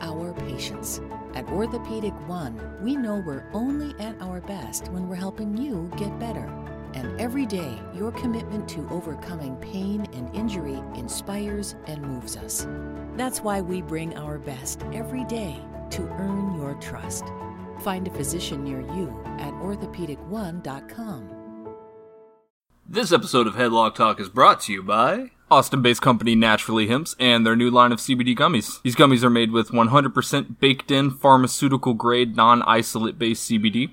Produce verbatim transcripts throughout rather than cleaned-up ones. our patients. At Orthopedic One, we know we're only at our best when we're helping you get better. And every day, your commitment to overcoming pain and injury inspires and moves us. That's why we bring our best every day to earn your trust. Find a physician near you at orthopedic one dot com. This episode of Headlock Talk is brought to you by Austin-based company Naturally Hims and their new line of C B D gummies. These gummies are made with one hundred percent baked-in, pharmaceutical-grade, non-isolate-based C B D.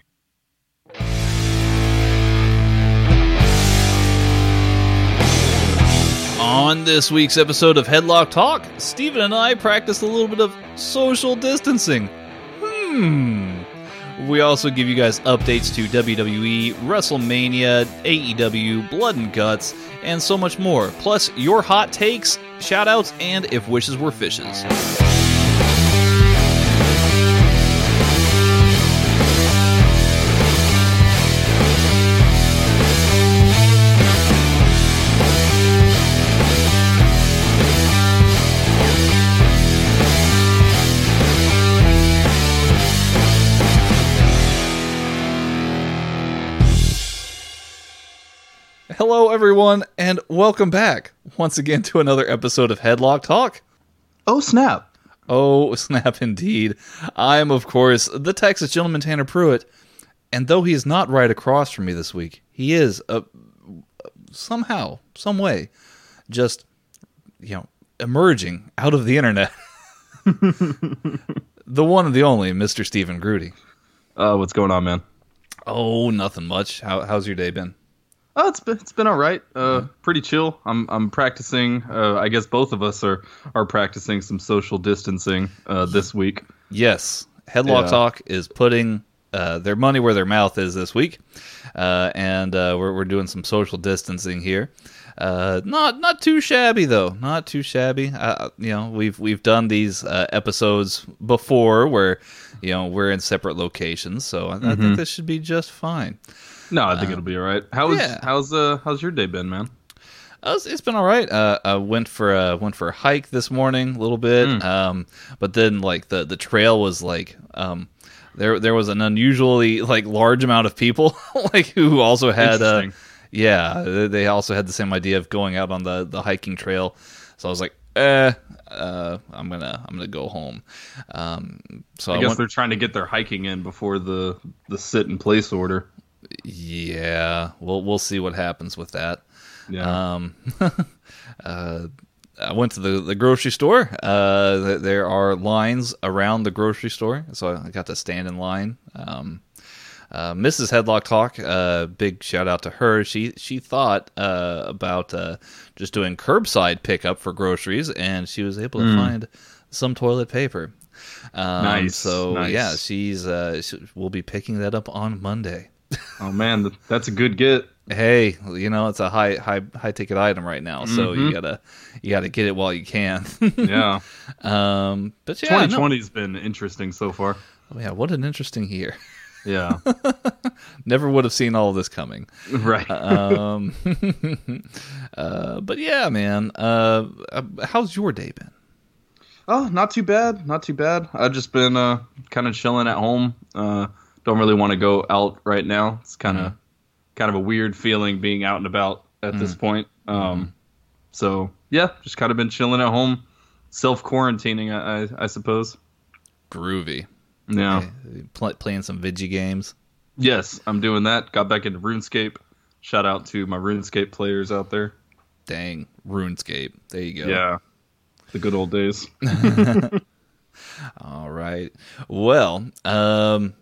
On this week's episode of Headlock Talk, Steven and I practiced a little bit of social distancing. Hmm. We also give you guys updates to W W E, WrestleMania, A E W, Blood and Guts, and so much more. Plus, your hot takes, shoutouts, and if wishes were fishes. Hello, everyone, and welcome back once again to another episode of Headlock Talk. Oh, snap. Oh, snap, indeed. I am, of course, the Texas gentleman, Tanner Pruitt, and though he is not right across from me this week, he is, uh, somehow, some way, just, you know, emerging out of the internet. The one and the only, Mister Stephen Grudy. Uh, what's going on, man? Oh, nothing much. How, how's your day been? Oh, it's been it's been all right. Uh, pretty chill. I'm I'm practicing. Uh, I guess both of us are are practicing some social distancing uh, this week. Yes, Headlock yeah. Talk is putting uh, their money where their mouth is this week, uh, and uh, we're we're doing some social distancing here. Uh, not not too shabby though. Not too shabby. Uh, you know, we've we've done these uh, episodes before where you know we're in separate locations, so I, mm-hmm. I think this should be just fine. No, I think um, it'll be all right. How's yeah. how's uh how's your day been, man? Uh, it's, it's been all right. Uh, I went for a went for a hike this morning, a little bit. Mm. Um, but then like the, the trail was like um, there there was an unusually like large amount of people like who also had uh, yeah they also had the same idea of going out on the, the hiking trail. So I was like, eh, uh, I'm gonna I'm gonna go home. Um, so I, I guess went, they're trying to get their hiking in before the the sit and place order. Yeah, we'll we'll see what happens with that. Yeah. Um, uh, I went to the, the grocery store. Uh, there are lines around the grocery store, so I got to stand in line. Um, uh, Missus Headlock Talk, uh, big shout out to her. She she thought uh, about uh, just doing curbside pickup for groceries, and she was able to mm. find some toilet paper. Um, nice. So nice. yeah, she's uh, she, we'll be picking that up on Monday. Oh man, that's a good get. Hey, you know, it's a high high high ticket item right now, so mm-hmm. you gotta you gotta get it while you can. Yeah. Um, but yeah, twenty twenty's no. been interesting so far. Oh yeah, what an interesting year. Yeah. Never would have seen all of this coming. Right. um, uh, but yeah, man. Uh, how's your day been? Oh, not too bad. Not too bad. I've just been uh, kind of chilling at home. Uh, don't really want to go out right now. It's kind of mm. kind of a weird feeling being out and about at mm. this point. Um, mm. So, yeah, just kind of been chilling at home, self-quarantining, I, I, I suppose. Groovy. Yeah. Okay. Play, playing some Vigi games. Yes, I'm doing that. Got back into RuneScape. Shout out to my RuneScape players out there. Dang, RuneScape. There you go. Yeah. The good old days. All right. Well, um,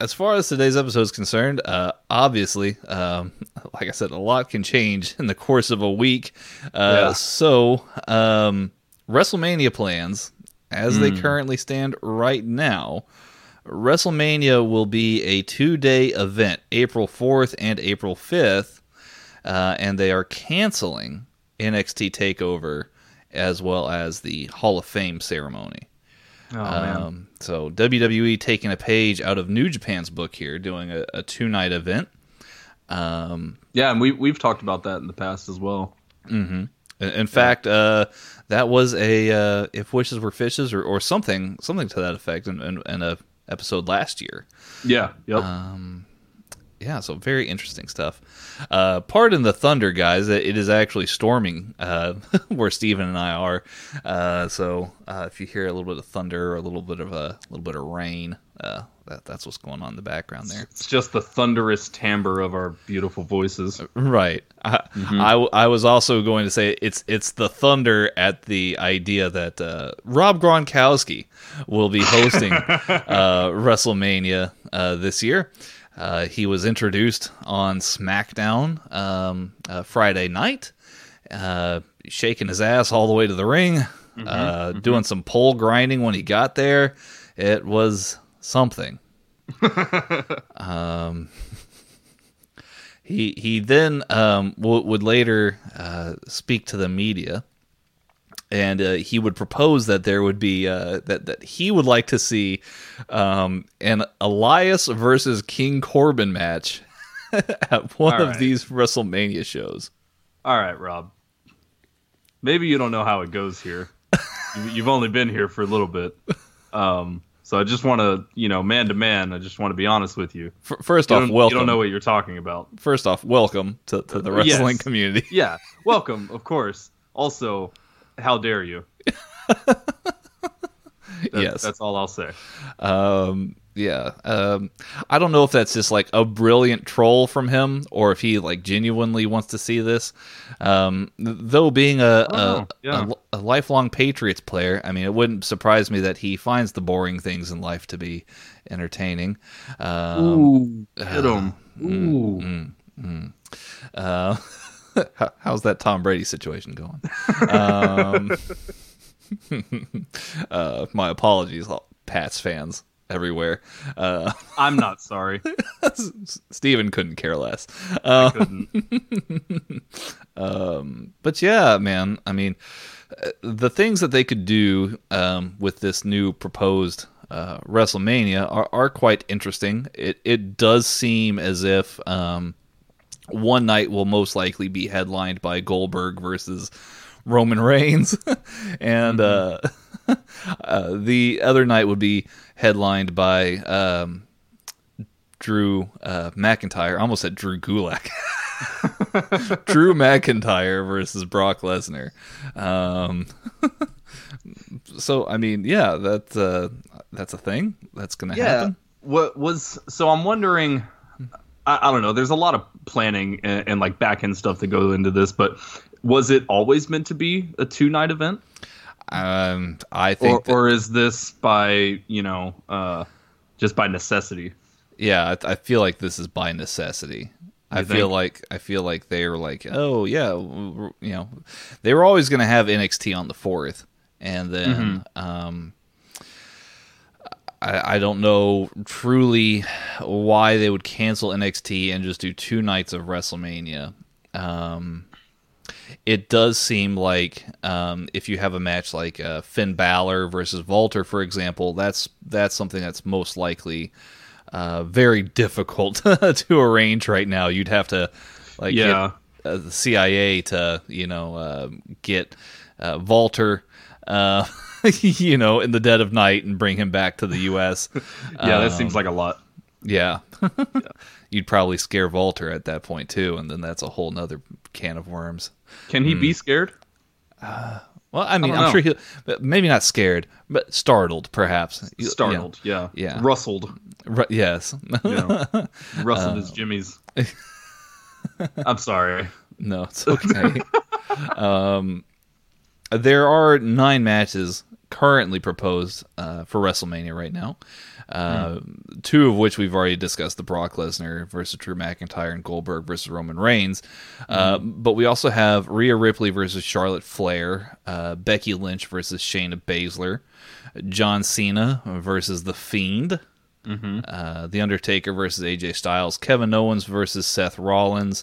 as far as today's episode is concerned, uh, obviously, um, like I said, a lot can change in the course of a week. Uh, yeah. So, um, WrestleMania plans, as mm. they currently stand right now, WrestleMania will be a two-day event, April fourth and April fifth, uh, and they are canceling N X T TakeOver as well as the Hall of Fame ceremony. Oh, man. Um, so W W E taking a page out of New Japan's book here, doing a, a two-night event. Um, yeah, and we, we've talked about that in the past as well. Mm-hmm. In fact, uh, that was a uh, If Wishes Were Fishes or, or something something to that effect in, in, in a episode last year. Yeah, yep. Um, yeah, so very interesting stuff. Uh, pardon the thunder, guys. It is actually storming uh, where Steven and I are. Uh, so uh, if you hear a little bit of thunder or a little bit of a little bit of rain, uh, that, that's what's going on in the background there. It's just the thunderous timbre of our beautiful voices. Right. I, mm-hmm. I, I was also going to say it's it's the thunder at the idea that uh, Rob Gronkowski will be hosting uh, WrestleMania uh, this year. Uh, he was introduced on SmackDown um, uh, Friday night, uh, shaking his ass all the way to the ring, mm-hmm, uh, mm-hmm. doing some pole grinding when he got there. It was something. um, he he then um, w- would later uh, speak to the media, and uh, he would propose that there would be uh, that that he would like to see um, an Elias versus King Corbin match at one of these WrestleMania shows. All right, Rob. Maybe you don't know how it goes here. You've only been here for a little bit, um, so I just want to, you know, man to man. I just want to be honest with you. First off, welcome. You don't know what you're talking about. First off, welcome to, to the wrestling yes. community. Yeah, welcome, of course. Also, how dare you? That, yes. That's all I'll say. Um, yeah. Um, I don't know if that's just like a brilliant troll from him or if he like genuinely wants to see this. Um, though being a, oh, a, yeah. a, a lifelong Patriots player, I mean, it wouldn't surprise me that he finds the boring things in life to be entertaining. Um, Ooh, hit him. Uh, Ooh. Mm, mm, mm. Uh, how's that Tom Brady situation going? um, uh, my apologies, Pats fans everywhere. Uh, I'm not sorry. Steven couldn't care less. Uh, I couldn't. um, but yeah, man, I mean, the things that they could do um, with this new proposed uh, WrestleMania are, are quite interesting. It, it does seem as if... Um, one night will most likely be headlined by Goldberg versus Roman Reigns, and mm-hmm. uh, uh, the other night would be headlined by um, Drew uh, McIntyre. I almost said Drew Gulak. Drew McIntyre versus Brock Lesnar. Um, so, I mean, yeah, that's uh, that's a thing that's going to yeah. happen. What was so? I'm wondering. I don't know. There's a lot of planning and, and like back end stuff that go into this, but was it always meant to be a two night event? Um, I think, or, that, or is this by you know, uh, just by necessity? Yeah, I, I feel like this is by necessity. You I think? feel like I feel like they were like, oh yeah, you know, they were always going to have N X T on the fourth, and then mm-hmm. um. I, I don't know truly why they would cancel N X T and just do two nights of WrestleMania. Um, it does seem like um, if you have a match like uh, Finn Balor versus Walter, for example, that's that's something that's most likely uh, very difficult to arrange right now. You'd have to like yeah. get uh, the C I A to you know uh, get uh, Walter. Uh, you know, in the dead of night and bring him back to the U S Yeah, that um, seems like a lot. Yeah. yeah. You'd probably scare Walter at that point, too, and then that's a whole nother can of worms. Can he mm. be scared? Uh, well, I mean, I I'm know. sure he'll... Maybe not scared, but startled, perhaps. Startled, yeah. Yeah. yeah. Rustled. Ru- yes. yeah. Rustled uh, is Jimmy's. I'm sorry. No, it's okay. um, there are nine matches currently proposed uh, for WrestleMania right now, uh, mm. two of which we've already discussed, the Brock Lesnar versus Drew McIntyre and Goldberg versus Roman Reigns. Mm. Uh, but we also have Rhea Ripley versus Charlotte Flair, uh, Becky Lynch versus Shayna Baszler, John Cena versus The Fiend, mm-hmm. uh, The Undertaker versus A J Styles, Kevin Owens versus Seth Rollins,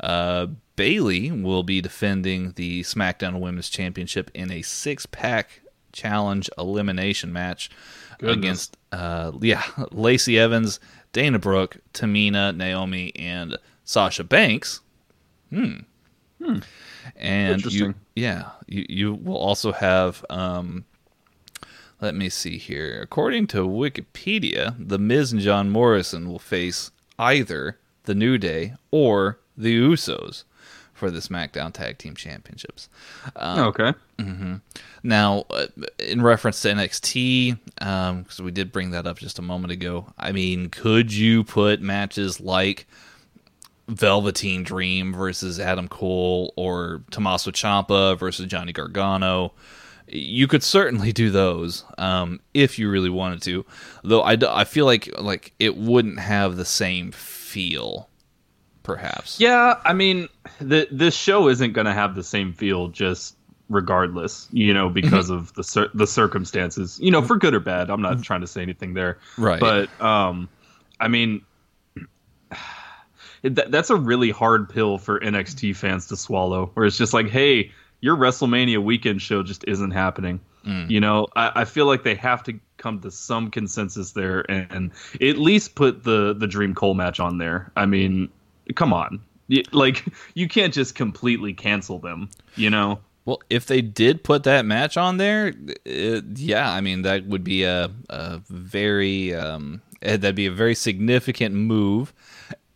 uh, Bayley will be defending the SmackDown Women's Championship in a six-pack challenge elimination match Goodness. against uh, yeah, Lacey Evans, Dana Brooke, Tamina, Naomi, and Sasha Banks. Hmm. hmm. And Interesting. You, yeah, you, you will also have... Um, let me see here. According to Wikipedia, The Miz and John Morrison will face either The New Day or The Usos for the SmackDown Tag Team Championships. Um, okay. Mm-hmm. Now, uh, in reference to N X T, um, because we did bring that up just a moment ago, I mean, could you put matches like Velveteen Dream versus Adam Cole or Tommaso Ciampa versus Johnny Gargano? You could certainly do those um, if you really wanted to, though I, I feel like like it wouldn't have the same feel. Perhaps. Yeah, I mean, the, this show isn't going to have the same feel just regardless, you know, because of the cir- the circumstances, you know, for good or bad. I'm not trying to say anything there. Right. But, um, I mean, that, that's a really hard pill for N X T fans to swallow, where it's just like, hey, your WrestleMania weekend show just isn't happening. Mm. You know, I, I feel like they have to come to some consensus there and, and at least put the, the Dream Cole match on there. I mean... Come on. Like, you can't just completely cancel them, you know? Well, if they did put that match on there, it, yeah, I mean, that would be a, a very, um, that'd be a very significant move.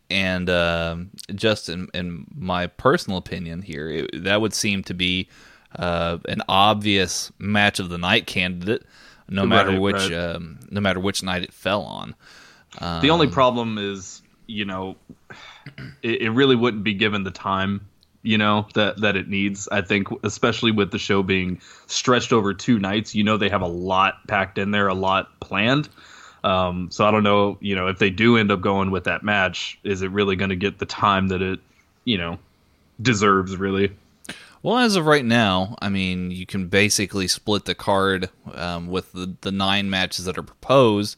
And uh, just in, in my personal opinion here, it, that would seem to be uh, an obvious match of the night candidate, no matter right, which, right. Um, no matter which night it fell on. Um, the only problem is, you know, it, it really wouldn't be given the time, you know, that, that it needs. I think, especially with the show being stretched over two nights, you know, they have a lot packed in there, a lot planned. Um, so I don't know, you know, if they do end up going with that match, is it really going to get the time that it, you know, deserves really? Well, as of right now, I mean, you can basically split the card um, with the, the nine matches that are proposed.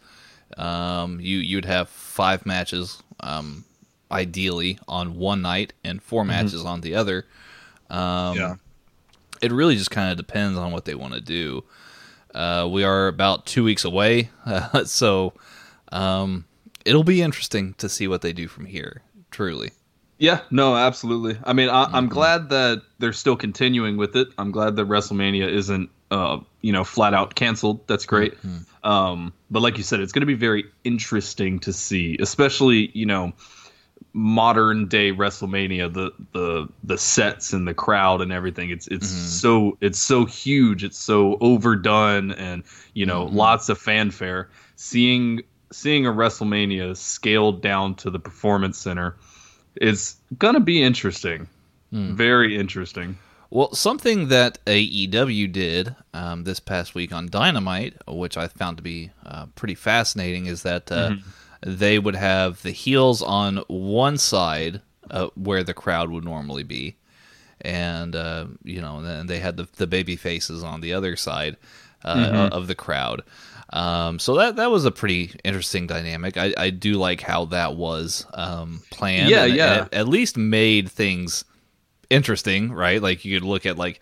Um, you, you'd have five matches um, ideally on one night and four mm-hmm. matches on the other. Um, yeah. It really just kind of depends on what they want to do. Uh, we are about two weeks away, uh, so um, it'll be interesting to see what they do from here, truly. Yeah, no, absolutely. I mean, I, mm-hmm. I'm glad that they're still continuing with it. I'm glad that WrestleMania isn't, uh, you know, flat out canceled. That's great. Mm-hmm. Um, but like you said, it's going to be very interesting to see, especially, you know, modern day WrestleMania, the the the sets and the crowd and everything. It's it's mm-hmm. so it's so huge. It's so overdone and, you know, mm-hmm. lots of fanfare. Seeing seeing a WrestleMania scaled down to the Performance Center is going to be interesting. Mm. Very interesting. Well, something that A E W did um, this past week on Dynamite, which I found to be uh, pretty fascinating, is that uh, mm-hmm. they would have the heels on one side uh, where the crowd would normally be. And, uh, you know, and they had the, the baby faces on the other side uh, mm-hmm. of the crowd. Um, so that that was a pretty interesting dynamic. I, I do like how that was um, planned. Yeah, and, yeah. And it at least made things interesting, right? Like you could look at like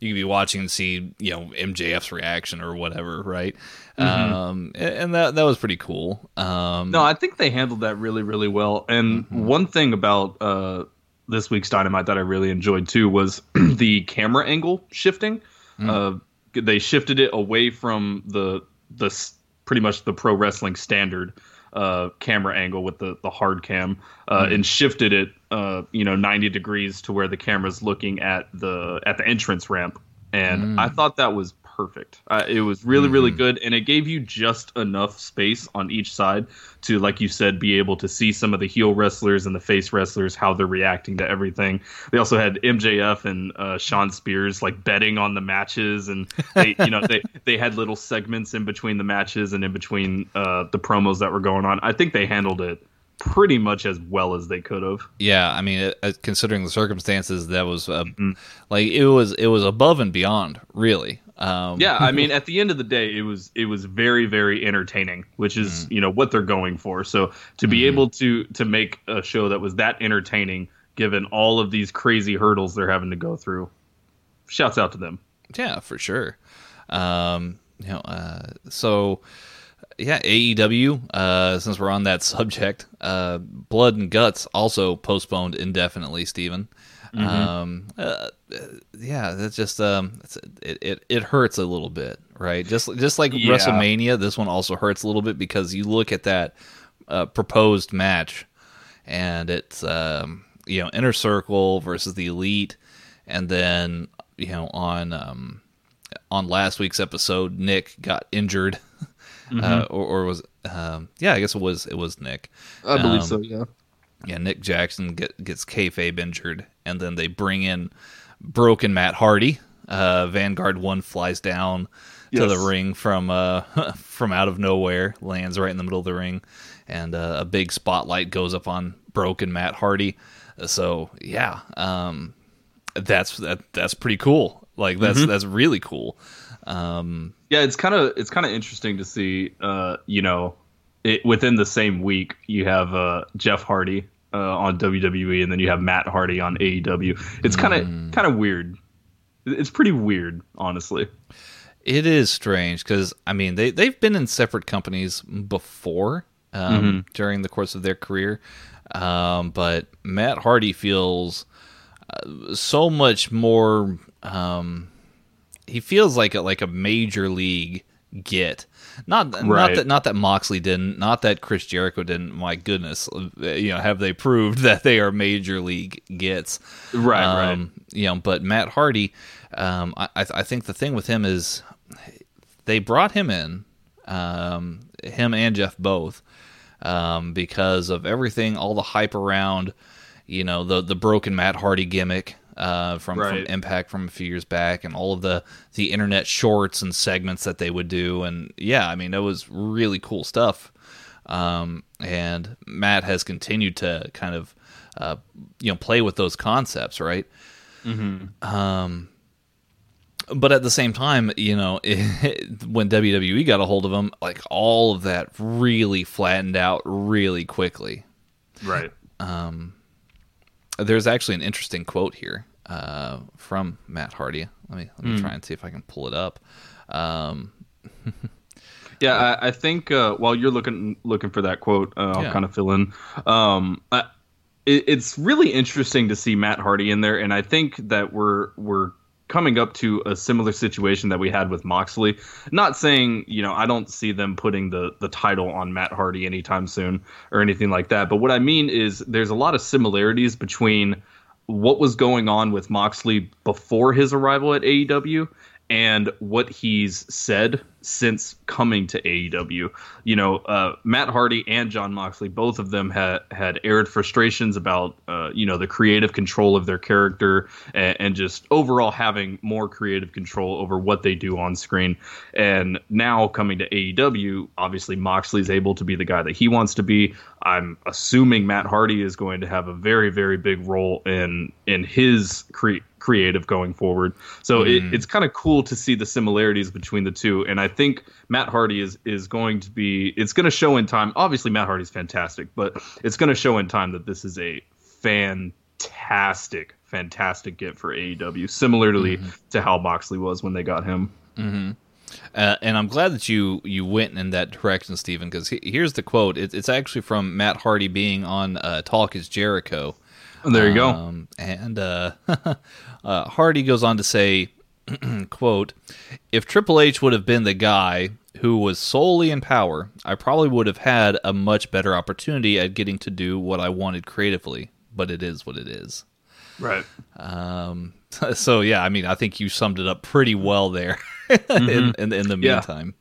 you could be watching and see, you know, M J F's reaction or whatever, right? Mm-hmm. Um, and, and that that was pretty cool. Um, no, I think they handled that really, really well. And mm-hmm. one thing about uh, this week's Dynamite that I really enjoyed too was the camera angle shifting. Mm-hmm. Uh, they shifted it away from the the pretty much the pro wrestling standard uh, camera angle with the, the hard cam uh, mm-hmm. and shifted it, uh, you know, ninety degrees to where the camera's looking at the at the entrance ramp. And mm-hmm. I thought that was perfect. Uh, it was really, mm-hmm. really good. And it gave you just enough space on each side to, like you said, be able to see some of the heel wrestlers and the face wrestlers, how they're reacting to everything. They also had M J F and uh, Sean Spears like betting on the matches. And they, you know, they, they had little segments in between the matches and in between uh, the promos that were going on. I think they handled it pretty much as well as they could have. Yeah, I mean, uh, considering the circumstances, that was uh, mm-hmm. like it was it was above and beyond, really. Um, yeah, I mean, at the end of the day, it was it was very, very entertaining, which is mm-hmm. you know what they're going for. So to be mm-hmm. able to to make a show that was that entertaining, given all of these crazy hurdles they're having to go through, shouts out to them. Yeah, for sure. Um, you know, uh, so. Yeah, A E W, uh, since we're on that subject, uh, Blood and Guts also postponed indefinitely, Steven. Mm-hmm. Um, uh, yeah, that's just um, it's, it, it it hurts a little bit, right? Just just like yeah. WrestleMania, this one also hurts a little bit because you look at that uh, proposed match, and it's um, you know Inner Circle versus the Elite, and then you know on um, on last week's episode, Nick got injured. Mm-hmm. Uh, or, or was um, yeah? I guess it was it was Nick. I believe um, so. Yeah, yeah. Nick Jackson get, gets kayfabe injured, and then they bring in Broken Matt Hardy. Uh, Vanguard One flies down yes. to the ring from uh, from out of nowhere, lands right in the middle of the ring, and uh, a big spotlight goes up on Broken Matt Hardy. So yeah, um, that's that that's pretty cool. Like that's mm-hmm. that's really cool. Um, yeah, it's kind of it's kind of interesting to see. Uh, you know, it, within the same week, you have uh, Jeff Hardy uh, on W W E, and then you have Matt Hardy on A E W. It's kind of mm. kind of weird. It's pretty weird, honestly. It is strange because I mean they they've been in separate companies before um, mm-hmm. during the course of their career, um, but Matt Hardy feels uh, so much more. Um, He feels like a like a major league get. Not right. not that not that Moxley didn't, not that Chris Jericho didn't. My goodness, you know, have they proved that they are major league gets? Right, um, right. You know, but Matt Hardy, um, I I think the thing with him is they brought him in, um, him and Jeff both, um, because of everything, all the hype around, you know, the the broken Matt Hardy gimmick. Uh, from, right. from Impact from a few years back, and all of the, the internet shorts and segments that they would do, and yeah, I mean, it was really cool stuff. Um, and Matt has continued to kind of uh, you know play with those concepts, right? Mm-hmm. Um, but at the same time, you know, it, when W W E got a hold of him, like all of that really flattened out really quickly, right? Um. There's actually an interesting quote here uh, from Matt Hardy. Let me let me mm. try and see if I can pull it up. Um, yeah, I, I think uh, while you're looking looking for that quote, uh, I'll yeah. kind of fill in. Um, I, it, it's really interesting to see Matt Hardy in there, and I think that we're we're coming up to a similar situation that we had with Moxley. Not saying, you know, I don't see them putting the the title on Matt Hardy anytime soon or anything like that. But what I mean is there's a lot of similarities between what was going on with Moxley before his arrival at A E W and what he's said since coming to A E W. You know, uh, Matt Hardy and Jon Moxley, both of them had had aired frustrations about, uh, you know, the creative control of their character and, and just overall having more creative control over what they do on screen. And now coming to A E W, obviously Moxley's able to be the guy that he wants to be. I'm assuming Matt Hardy is going to have a very, very big role in in his cre- creative going forward. So mm. it, it's kind of cool to see the similarities between the two. And I think Matt Hardy is, is going to be, it's going to show in time. Obviously Matt Hardy's fantastic, but it's going to show in time that this is a fantastic, fantastic get for A E W, similarly mm-hmm. to how Moxley was when they got him. Mm-hmm. Uh, and I'm glad that you, you went in that direction, Stephen, because he, here's the quote. It, it's actually from Matt Hardy being on uh, Talk is Jericho. There you go. Um, and uh, uh, Hardy goes on to say, quote, "If Triple H would have been the guy who was solely in power, I probably would have had a much better opportunity at getting to do what I wanted creatively. But it is what it is." Right. Um. So, yeah, I mean, I think you summed it up pretty well there. Mm-hmm. in, in, in the meantime. Yeah.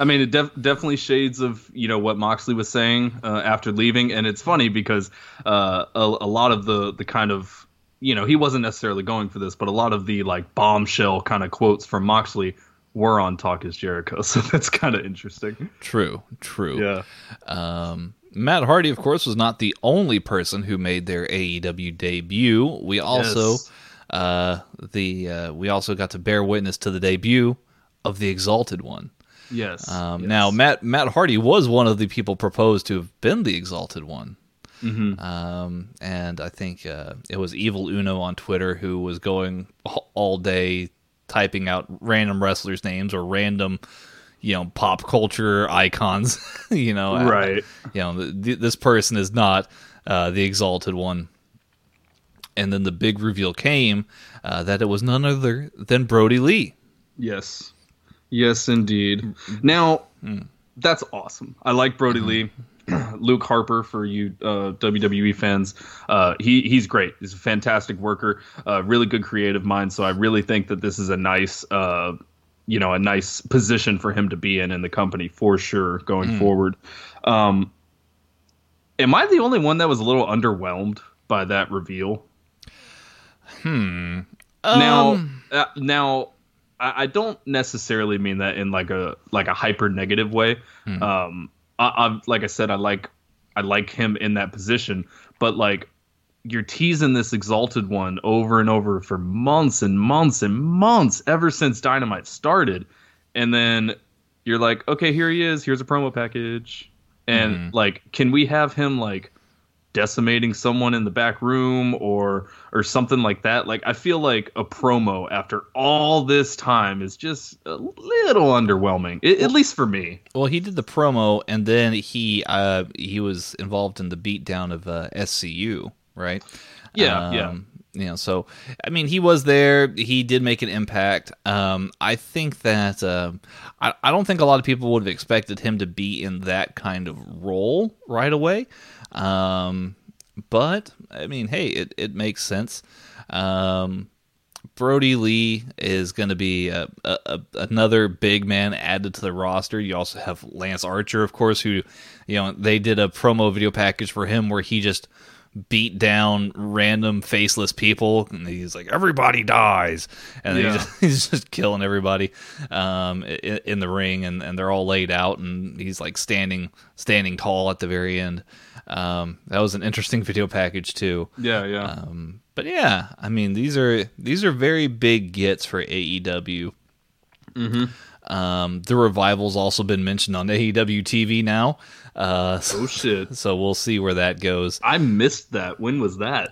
I mean, it def- definitely shades of, you know, what Moxley was saying uh, after leaving. And it's funny because uh, a, a lot of the, the kind of, you know, he wasn't necessarily going for this, but a lot of the like bombshell kind of quotes from Moxley were on Talk is Jericho. So that's kind of interesting. True, true. Yeah. Um, Matt Hardy, of course, was not the only person who made their A E W debut. We also yes. uh, the uh, we also got to bear witness to the debut of the Exalted One. Yes. Um, yes. Now, Matt Matt Hardy was one of the people proposed to have been the Exalted One. Mm-hmm. Um, and I think uh, it was Evil Uno on Twitter who was going all day typing out random wrestlers' names or random, you know, pop culture icons. You know, right? Uh, you know, th- this person is not uh, the Exalted One. And then the big reveal came uh, that it was none other than Brody Lee. Yes. Yes, indeed. Now, that's awesome. I like Brody Lee. Luke Harper, for you uh, W W E fans, uh, he he's great. He's a fantastic worker, uh, really good creative mind. So I really think that this is a nice, uh, you know, a nice position for him to be in in the company for sure going mm. forward. Um, am I the only one that was a little underwhelmed by that reveal? Hmm. Now, um... uh, now. I don't necessarily mean that in like a like a hyper negative way. Mm. Um, I, I like I said, I like I like him in that position, but like you're teasing this Exalted One over and over for months and months and months ever since Dynamite started, and then you're like, okay, here he is. Here's a promo package, and mm. like, can we have him like decimating someone in the back room or or something like that? Like, I feel like a promo after all this time is just a little underwhelming, it, at least for me. Well, he did the promo, and then he uh, he was involved in the beatdown of uh, S C U, right? Yeah, um, yeah. You know, so, I mean, he was there. He did make an impact. Um, I think that uh, I, I don't think a lot of people would have expected him to be in that kind of role right away. Um, but, I mean, hey, it, it makes sense. Um, Brody Lee is going to be a, a, a, another big man added to the roster. You also have Lance Archer, of course, who, you know, they did a promo video package for him where he just beat down random faceless people, and he's like, everybody dies, and yeah. he's, just, he's just killing everybody um in, in the ring, and, and they're all laid out, and he's like standing standing tall at the very end. Um that was an interesting video package too. Yeah, yeah. Um but yeah, I mean, these are these are very big gets for A E W. Mm-hmm. Um, the Revival's also been mentioned on A E W T V now. Uh, oh, shit. So we'll see where that goes. I missed that. When was that?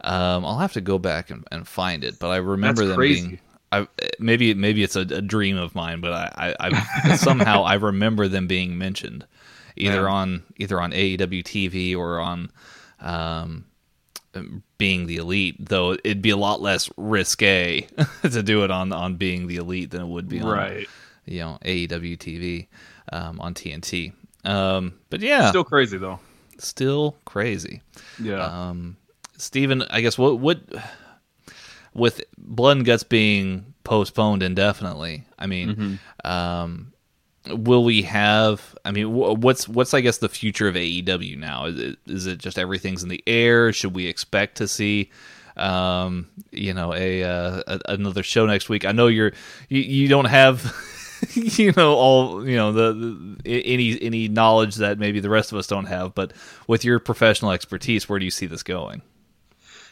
Um, I'll have to go back and, and find it, but I remember That's them crazy. being... I, maybe maybe it's a, a dream of mine, but I, I, I somehow I remember them being mentioned, either Man. on either on A E W T V or on um, Being the Elite, though it'd be a lot less risque to do it on, on Being the Elite than it would be on right. you know, A E W T V um, on T N T. Um, but yeah, still crazy though. Still crazy. Yeah. Um, Steven, I guess what what with Blood and Guts being postponed indefinitely, I mean, mm-hmm. um, will we have? I mean, what's what's I guess the future of A E W now? Is it, is it just everything's in the air? Should we expect to see? Um, you know, a, uh, a another show next week. I know you're you, you don't have. You know, all you know the, the any any knowledge that maybe the rest of us don't have, but with your professional expertise, where do you see this going?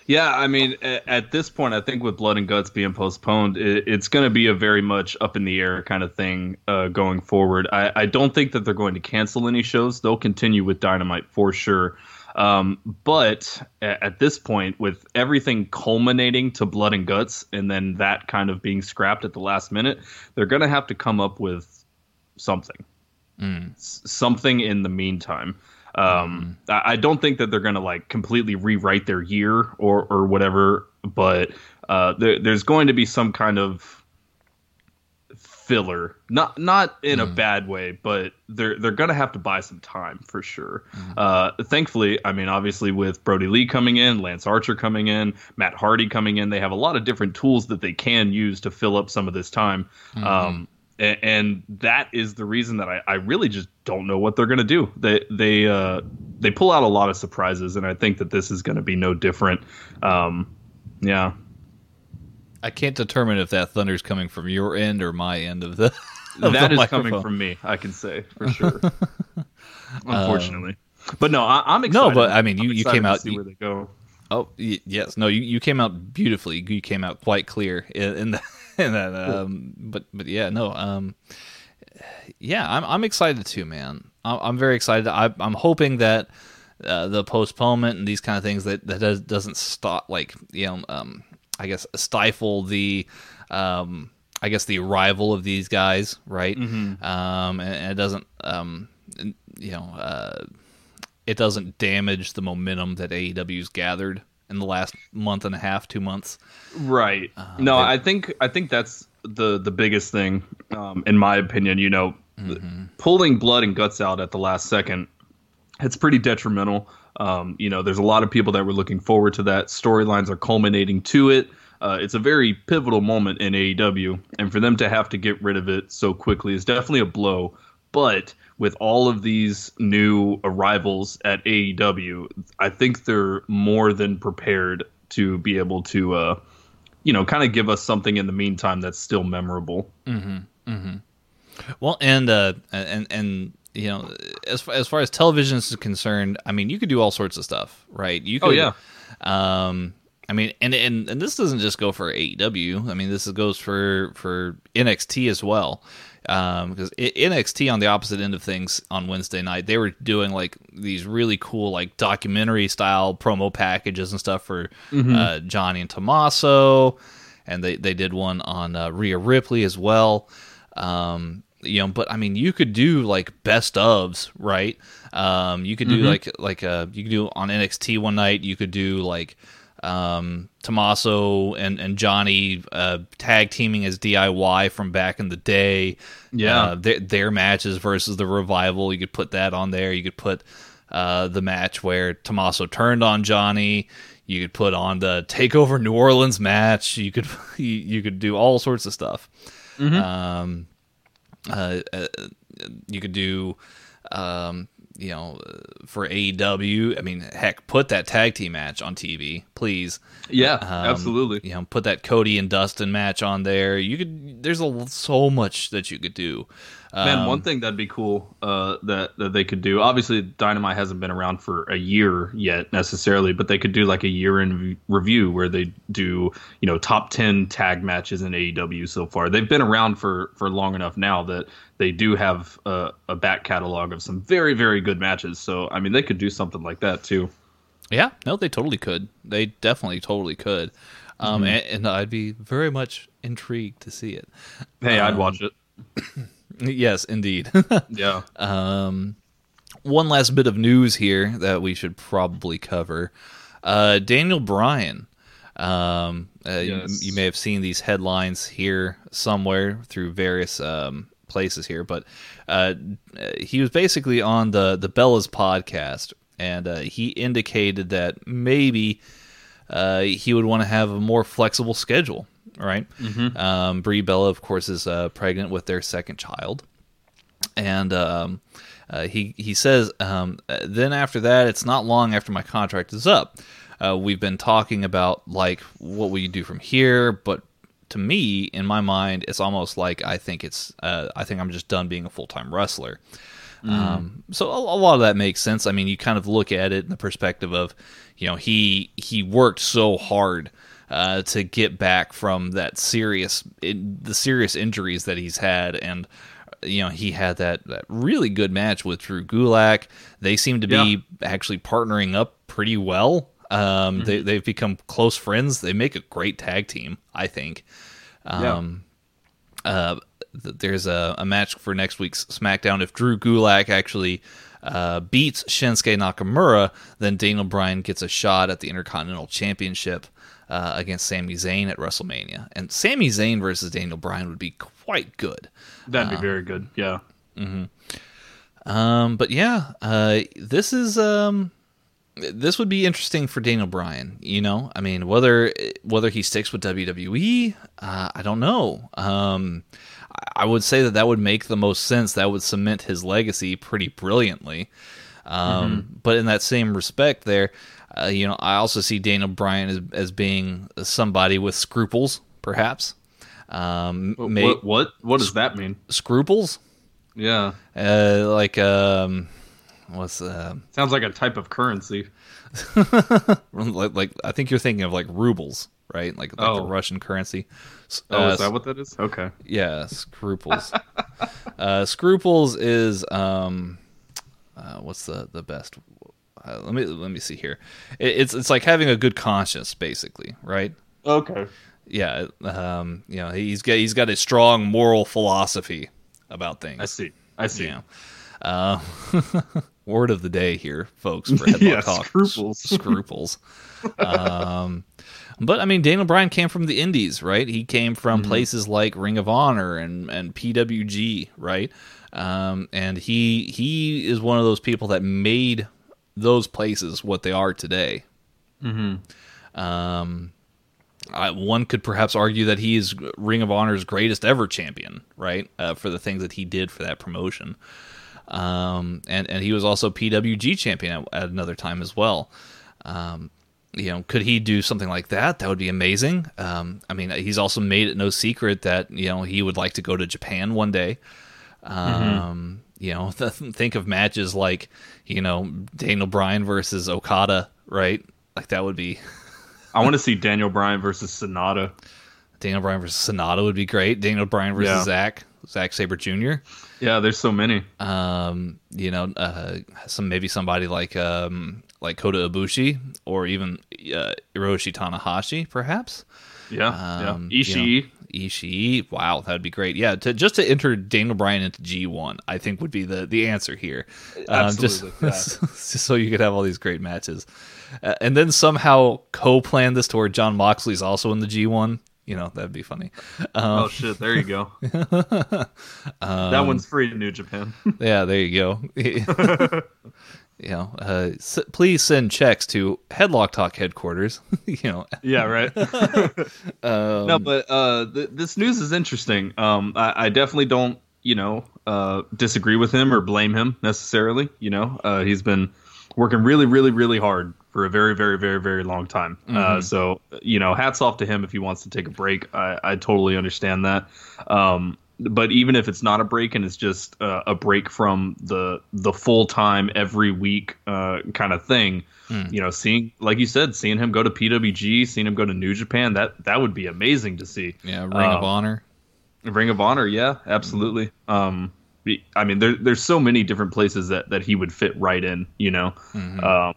Yeah, I mean, at, at this point, I think with Blood and Guts being postponed, it, it's going to be a very much up in the air kind of thing uh, going forward. I, I don't think that they're going to cancel any shows. They'll continue with Dynamite for sure. Um, but at, at this point, with everything culminating to Blood and Guts and then that kind of being scrapped at the last minute, they're going to have to come up with something. Mm. S- something in the meantime. Um, I don't think that they're going to like completely rewrite their year or, or whatever, but uh, there, there's going to be some kind of filler, not not in mm. a bad way, but they're they're going to have to buy some time for sure. Mm. Uh, thankfully, I mean, obviously with Brody Lee coming in, Lance Archer coming in, Matt Hardy coming in, they have a lot of different tools that they can use to fill up some of this time. Mm-hmm. Um, And that is the reason that I, I really just don't know what they're going to do. They they uh, they pull out a lot of surprises, and I think that this is going to be no different. Um, yeah. I can't determine if that thunder's coming from your end or my end of the of That the is microphone. Coming from me, I can say, for sure. Unfortunately. Um, but no, I, I'm excited. No, but I mean, you, you came out... to see you, where they go. Oh, yes. No, you, you came out beautifully. You came out quite clear in, in the... And that, um, but but yeah, no, um, yeah, I'm I'm excited too, man. I'm, I'm very excited. I, I'm hoping that uh, the postponement and these kind of things that that does, doesn't stop, like you know, um, I guess stifle the, um, I guess the arrival of these guys, right? Mm-hmm. Um, and, and it doesn't, um, you know, uh, it doesn't damage the momentum that A E W's gathered in the last month and a half, two months. Right. Uh, no, it, I think I think that's the, the biggest thing, um, in my opinion. You know, mm-hmm. pulling Blood and Guts out at the last second, it's pretty detrimental. Um, you know, there's a lot of people that were looking forward to that. Storylines are culminating to it. Uh, it's a very pivotal moment in A E W, and for them to have to get rid of it so quickly is definitely a blow. But with all of these new arrivals at A E W, I think they're more than prepared to be able to, uh, you know, kind of give us something in the meantime that's still memorable. Mm-hmm. Mm-hmm. Well, and uh, and and you know, as as far as television is concerned, I mean, you could do all sorts of stuff, right? You could, oh yeah. Um, I mean, and and and this doesn't just go for A E W. I mean, this goes for for N X T as well. Um, because N X T on the opposite end of things on Wednesday night, they were doing like these really cool like documentary style promo packages and stuff for mm-hmm. uh, Johnny and Tommaso, and they, they did one on uh, Rhea Ripley as well. Um, you know, but I mean, you could do like best ofs, right? Um, you could do mm-hmm. like like uh you could do on N X T one night. You could do like um Tommaso and and Johnny uh tag teaming as D I Y from back in the day, yeah uh, their, their matches versus the Revival. You could put that on there. You could put uh the match where Tommaso turned on Johnny. You could put on the Takeover New Orleans match. You could you, you could do all sorts of stuff. Mm-hmm. um uh, uh you could do um you know, for A E W, I mean, heck, put that tag team match on T V, please. Yeah, um, absolutely. You know, put that Cody and Dustin match on there. You could. There's a, so much that you could do. Um, Man, one thing that'd be cool uh, that that they could do. Obviously, Dynamite hasn't been around for a year yet necessarily, but they could do like a year in review where they do, you know, top ten tag matches in A E W so far. They've been around for for long enough now that they do have a, a back catalog of some very, very good matches. So, I mean, they could do something like that too. Yeah, no, they totally could. They definitely totally could. Um, mm-hmm. and, and I'd be very much intrigued to see it. Hey, um, I'd watch it. Yes, indeed. Yeah. Um, one last bit of news here that we should probably cover. Uh, Daniel Bryan. Um, uh, yes. you, you may have seen these headlines here somewhere through various um, places here, but uh, he was basically on the, the Bellas podcast, and uh, he indicated that maybe uh, he would want to have a more flexible schedule. Right, mm-hmm. um, Brie Bella, of course, is uh, pregnant with their second child, and um, uh, he he says, um, then after that, it's not long after my contract is up. Uh, we've been talking about like what will you do from here, but to me, in my mind, it's almost like I think it's uh, I think I'm just done being a full time wrestler. Mm. Um, so a, a lot of that makes sense. I mean, you kind of look at it in the perspective of, you know, he he worked so hard uh, to get back from that serious it, the serious injuries that he's had, and you know he had that, that really good match with Drew Gulak. They seem to yeah. be actually partnering up pretty well. Um, mm-hmm. they, they've become close friends. They make a great tag team, I think. Um, yeah. uh, th- there's a, a match for next week's SmackDown. If Drew Gulak actually uh, beats Shinsuke Nakamura, then Daniel Bryan gets a shot at the Intercontinental Championship uh, against Sami Zayn at WrestleMania. And Sami Zayn versus Daniel Bryan would be quite good. That'd be um, very good. Yeah. Mm-hmm. Um, but yeah, uh, this is, um, this would be interesting for Daniel Bryan, you know? I mean, whether whether he sticks with W W E, uh, I don't know. Um, I would say that that would make the most sense. That would cement his legacy pretty brilliantly. Um, mm-hmm. But in that same respect there, uh, you know, I also see Daniel Bryan as, as being somebody with scruples, perhaps. Um, what, may, what, what? What does that mean? Scruples? Yeah. Uh, like... Um, What's uh, sounds like a type of currency. like, like I think you're thinking of like rubles, right? Like, like oh. the Russian currency. Oh, uh, is that what that is? Okay. Yeah, scruples. uh, scruples is um, uh, what's the the best? Uh, let me let me see here. It, it's it's like having a good conscience, basically, right? Okay. Yeah. Um. You know, he's got he's got a strong moral philosophy about things. I see. I see. Yeah. Uh, word of the day here, folks, for Headlock yeah, Talk. Scruples. Scruples. um, but, I mean, Daniel Bryan came from the indies, right? He came from mm-hmm. places like Ring of Honor and, and P W G, right? Um, and he he is one of those people that made those places what they are today. Mm-hmm. Um, I, one could perhaps argue that he is Ring of Honor's greatest ever champion, right? Uh, for the things that he did for that promotion. Um, and, and he was also P W G champion at, at another time as well. Um, you know, could he do something like that? That would be amazing. Um, I mean, he's also made it no secret that, you know, he would like to go to Japan one day. Um, mm-hmm. you know, th- think of matches like, you know, Daniel Bryan versus Okada, right? Like that would be, I want to see Daniel Bryan versus Sonata. Daniel Bryan versus Sonata would be great. Daniel Bryan versus yeah. Zack. Zack Sabre Junior Yeah, there's so many. Um, you know, uh, some maybe somebody like um, like Kota Ibushi or even uh, Hiroshi Tanahashi, perhaps. Yeah, um, yeah. Ishii. You know, Ishii. Wow, that would be great. Yeah, to, just to enter Daniel Bryan into G one, I think would be the, the answer here. Um, Absolutely. Just, yeah. just so you could have all these great matches. Uh, and then somehow co-plan this to where Jon Moxley's also in the G one. You know, that'd be funny. Um, oh, shit. There you go. um, that one's free to New Japan. yeah, there you go. you know, uh, s- please send checks to Headlock Talk headquarters. you know. Yeah, right. um, no, but uh, th- this news is interesting. Um, I-, I definitely don't, you know, uh, disagree with him or blame him necessarily. You know, uh, he's been working really, really, really hard for a very, very, very, very long time. Mm-hmm. Uh, so, you know, hats off to him if he wants to take a break. I, I totally understand that. Um, but even if it's not a break and it's just uh, a break from the the full time every week uh, kind of thing, mm. you know, seeing, like you said, seeing him go to P W G, seeing him go to New Japan, that that would be amazing to see. Yeah, Ring um, of Honor. Ring of Honor, yeah, absolutely. Mm-hmm. Um, I mean, there, there's so many different places that, that he would fit right in, you know. Mm-hmm. Um,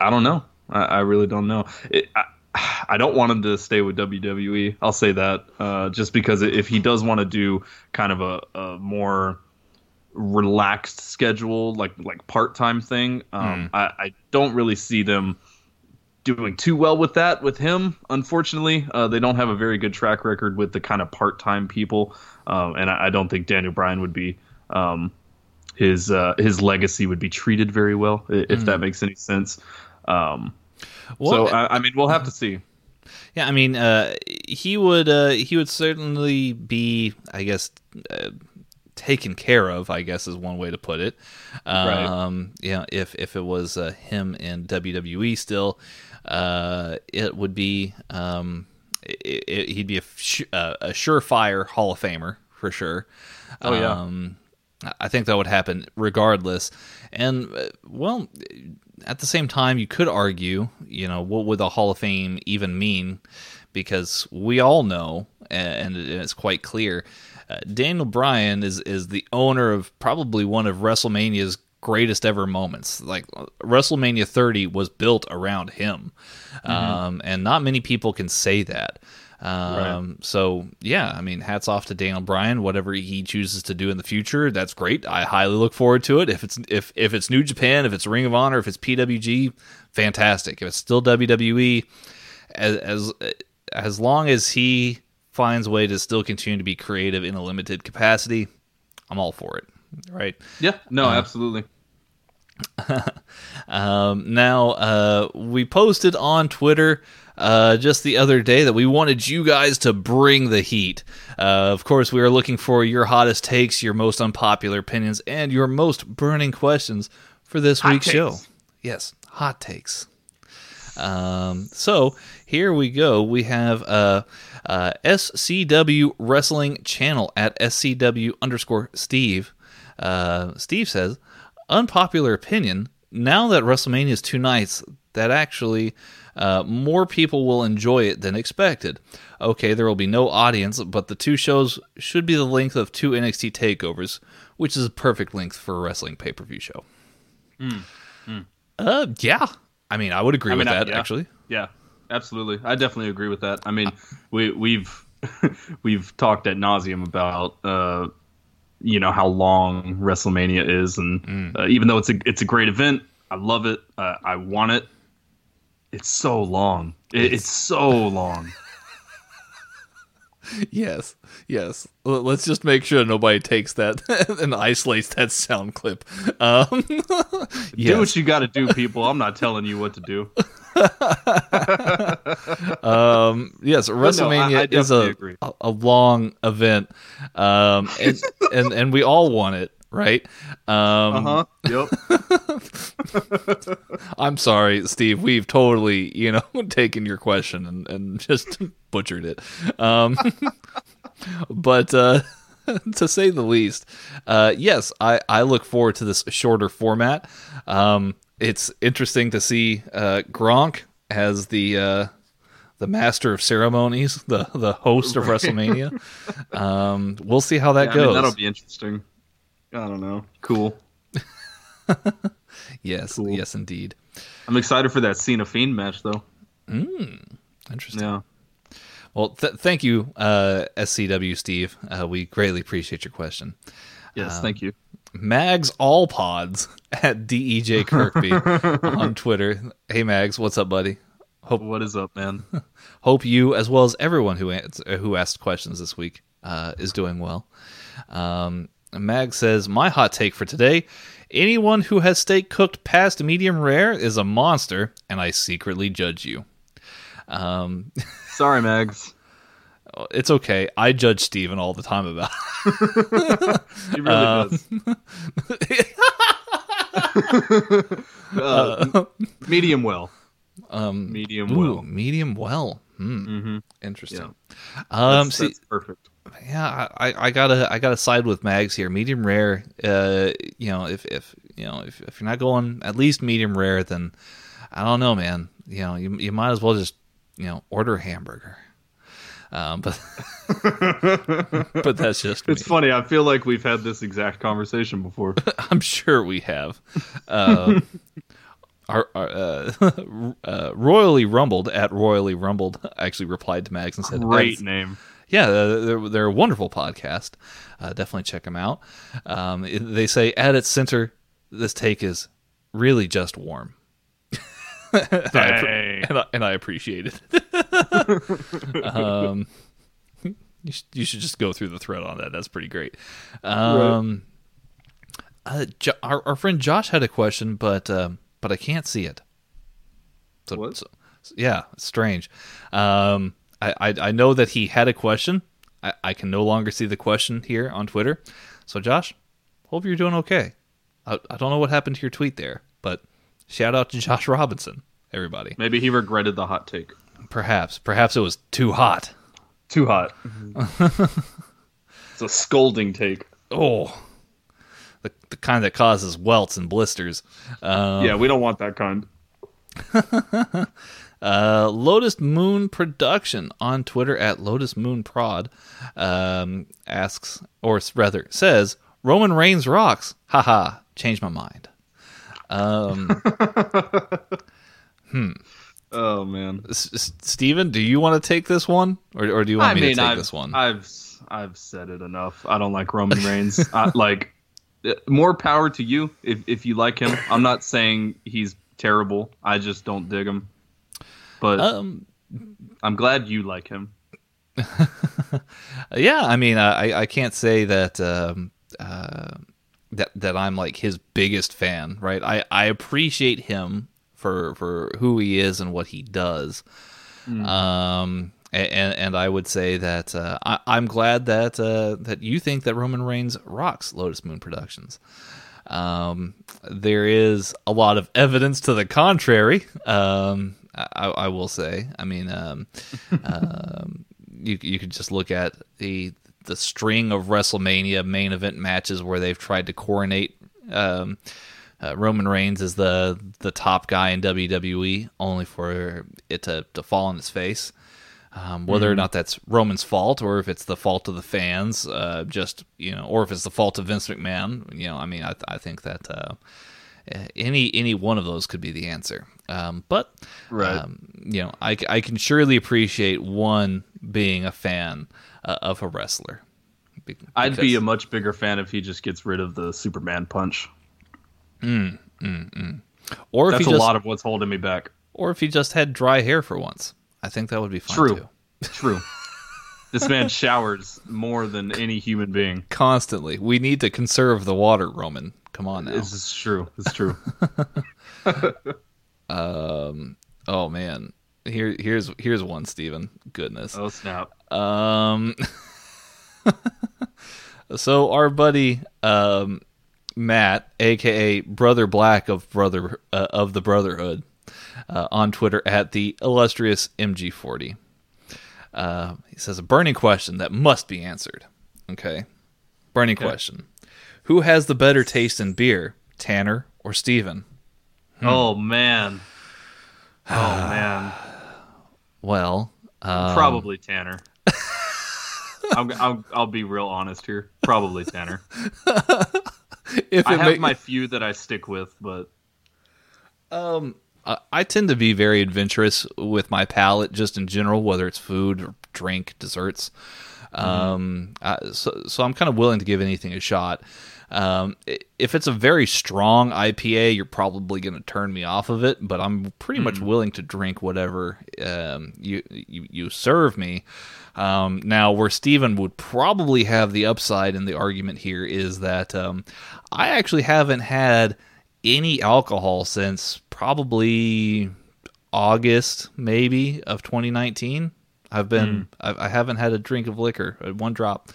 I don't know. I, I really don't know. It, I, I don't want him to stay with W W E. I'll say that uh, just because if he does want to do kind of a, a more relaxed schedule, like like part-time thing, um, mm. I, I don't really see them doing too well with that with him. Unfortunately, uh, they don't have a very good track record with the kind of part-time people, um, and I, I don't think Daniel Bryan would be... Um, His uh, his legacy would be treated very well, if mm-hmm. that makes any sense. Um, well, so I, I mean, we'll have to see. Yeah, I mean, uh, he would uh, he would certainly be, I guess, uh, taken care of. I guess is one way to put it. Um, right. Yeah, if if it was uh, him in W W E still, uh, it would be um, it, it, he'd be a, sh- uh, a surefire Hall of Famer for sure. Oh yeah. Um, I think that would happen regardless. And, well, at the same time, you could argue, you know, what would the Hall of Fame even mean? Because we all know, and it's quite clear, uh, Daniel Bryan is, is the owner of probably one of WrestleMania's greatest ever moments. Like, WrestleMania thirty was built around him. Mm-hmm. Um, and not many people can say that. Um, right. So, yeah, I mean, hats off to Daniel Bryan. Whatever he chooses to do in the future, that's great. I highly look forward to it. If it's if if it's New Japan, if it's Ring of Honor, if it's P W G, fantastic. If it's still W W E, as as, as long as he finds a way to still continue to be creative in a limited capacity, I'm all for it. Right? Yeah. No, um, absolutely. um, now, uh, we posted on Twitter Uh, just the other day that we wanted you guys to bring the heat. Uh, of course, we are looking for your hottest takes, your most unpopular opinions, and your most burning questions for this hot week's takes. Show. Yes, hot takes. Um, so here we go. We have uh, uh, S C W Wrestling Channel at S C W underscore Steve. Uh, Steve says, unpopular opinion, now that WrestleMania is two nights, that actually... Uh, more people will enjoy it than expected. Okay, there will be no audience, but the two shows should be the length of two N X T takeovers, which is a perfect length for a wrestling pay-per-view show. Mm. Mm. Uh, yeah. I mean, I would agree I with mean, that, I, yeah. actually. Yeah, absolutely. I definitely agree with that. I mean, we, we've we've talked ad nauseum about uh, you know, how long WrestleMania is, and mm. uh, even though it's a it's a great event, I love it. Uh, I want it. It's so long. It's so long. yes, yes. Let's just make sure nobody takes that and isolates that sound clip. Um, yes. Do what you got to do, people. I'm not telling you what to do. um, yes, WrestleMania no, I, I is a, a a long event, um, and, and and we all want it. Right? Um, uh-huh. Yep. I'm sorry, Steve. We've totally, you know, taken your question and, and just butchered it. Um, but uh, to say the least, uh, yes, I, I look forward to this shorter format. Um, it's interesting to see uh, Gronk as the uh, the master of ceremonies, the, the host of WrestleMania. Um, we'll see how that yeah, goes. I mean, that'll be interesting. I don't know. Cool. yes, cool. yes, indeed. I'm excited for that Cena Fiend match, though. Mm, interesting. Yeah. Well, th- thank you, uh, S C W Steve. Uh, we greatly appreciate your question. Yes, um, thank you. Mags All Pods at D E J Kirkby on Twitter. Hey, Mags, what's up, buddy? Hope what is up, man? Hope you, as well as everyone who ans- who asked questions this week, uh, is doing well. Um. Mag says, my hot take for today, anyone who has steak cooked past medium rare is a monster, and I secretly judge you. Um, Sorry, Mags. It's okay. I judge Steven all the time about it. He really um, does. uh, medium well. Um, medium ooh, well. Medium well. Hmm. Mm-hmm. Interesting. Yeah. Um, that's, see, that's perfect. Yeah, I, I gotta I gotta side with Mags here. Medium rare, uh, you know, if, if you know if, if you're not going at least medium rare, then I don't know, man. You know, you you might as well just you know order a hamburger. Um, but but that's just me. It's funny. I feel like we've had this exact conversation before. I'm sure we have. Uh, our, our uh, uh, Royally Rumbled at Royally Rumbled actually replied to Mags and said, "Great name." Yeah, they're, they're a wonderful podcast. Uh, definitely check them out. Um, they say, at its center, this take is really just warm. and, I, and, I, and I appreciate it. um, you, sh- you should just go through the thread on that. That's pretty great. Um, right. uh, jo- our, our friend Josh had a question, but um, but I can't see it. So, what? So, yeah, it's strange. Um I, I I know that he had a question. I, I can no longer see the question here on Twitter. So, Josh, hope you're doing okay. I, I don't know what happened to your tweet there, but shout out to Josh Robinson, everybody. Maybe he regretted the hot take. Perhaps. Perhaps it was too hot. Too hot. It's a scolding take. Oh. the, the kind that causes welts and blisters. Um, yeah, we don't want that kind. uh, Lotus Moon Production on Twitter at Lotus Moon Prod um, asks, or rather says, Roman Reigns rocks. Haha, changed my mind. Um, hmm. Oh man, S- Steven, do you want to take this one, or, or do you want I me mean, to take I've, this one? I've I've said it enough. I don't like Roman Reigns. I, like, more power to you if if you like him. I'm not saying he's terrible. I just don't dig him. But um, I'm glad you like him. Yeah, I mean, I I can't say that. Um, uh, That that I'm like his biggest fan, right? I, I appreciate him for for who he is and what he does, mm. um, and and I would say that uh, I, I'm glad that uh, that you think that Roman Reigns rocks. Lotus Moon Productions. Um, there is a lot of evidence to the contrary. Um, I, I will say. I mean, um, um, you you could just look at the. the string of WrestleMania main event matches where they've tried to coronate um, uh, Roman Reigns as the the top guy in W W E, only for it to, to fall on his face. Um, whether mm-hmm. or not that's Roman's fault, or if it's the fault of the fans, uh, just you know, or if it's the fault of Vince McMahon, you know, I mean, I, I think that uh, any any one of those could be the answer. Um, but right. um, you know, I, I can surely appreciate one being a fan. Uh, of a wrestler. Because... I'd be a much bigger fan if he just gets rid of the Superman punch. Mm, mm, mm. Or That's if he a just, lot of what's holding me back. Or if he just had dry hair for once. I think that would be fun, True. too. True. This man showers more than any human being. Constantly. We need to conserve the water, Roman. Come on now. This is true. It's true. um. Oh, man. Here, here's here's one, Steven. Goodness. Oh, snap. Um, so our buddy um, Matt, a k a. Brother Black of brother uh, of the Brotherhood, uh, on Twitter at the illustrious M G forty. Uh, he says, a burning question that must be answered. Okay. Burning okay. question. Who has the better taste in beer, Tanner or Steven? Hmm. Oh, man. Oh, man. Well... Um, probably Tanner. I'm, I'm, I'll be real honest here. Probably Tanner. if I have make... my few that I stick with, but um, I, I tend to be very adventurous with my palate, just in general, whether it's food, or drink, desserts. Mm-hmm. Um, I, so, so I'm kind of willing to give anything a shot. Um, if it's a very strong I P A, you're probably going to turn me off of it, but I'm pretty mm. much willing to drink whatever um, you, you you serve me. Um, now, where Steven would probably have the upside in the argument here is that um, I actually haven't had any alcohol since probably August, maybe, of twenty nineteen. I've been, mm. I, I haven't had a drink of liquor, one drop,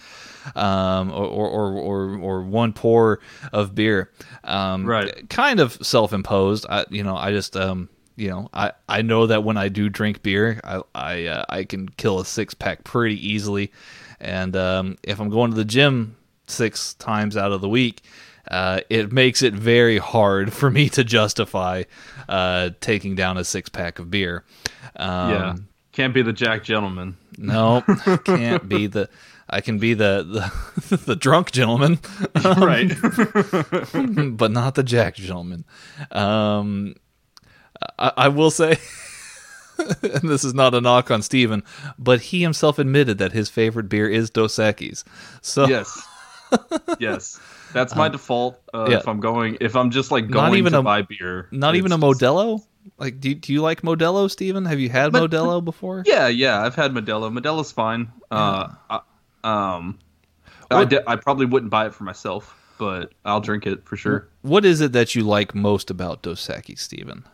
um, or, or, or, or one pour of beer, um, right. Kind of self-imposed. I, you know, I just, um, you know, I, I know that when I do drink beer, I, I, uh, I can kill a six pack pretty easily. And, um, if I'm going to the gym six times out of the week, uh, it makes it very hard for me to justify, uh, taking down a six pack of beer. Um, yeah. Can't be the Jack gentleman. No, can't be the. I can be the the, the drunk gentleman, um, right? But not the Jack gentleman. Um, I, I will say, and this is not a knock on Steven, but he himself admitted that his favorite beer is Dos Equis. So yes, yes, that's my um, default. Uh, yeah. If I'm going, if I'm just like going not even to a, buy beer, not even a Modelo. Just, Like, do you, do you like Modelo, Steven? Have you had but, Modelo before? Yeah, yeah, I've had Modelo. Modelo's fine. Uh, yeah. I, um, or, I, de- I probably wouldn't buy it for myself, but I'll drink it for sure. What is it that you like most about Dos Equis, Steven?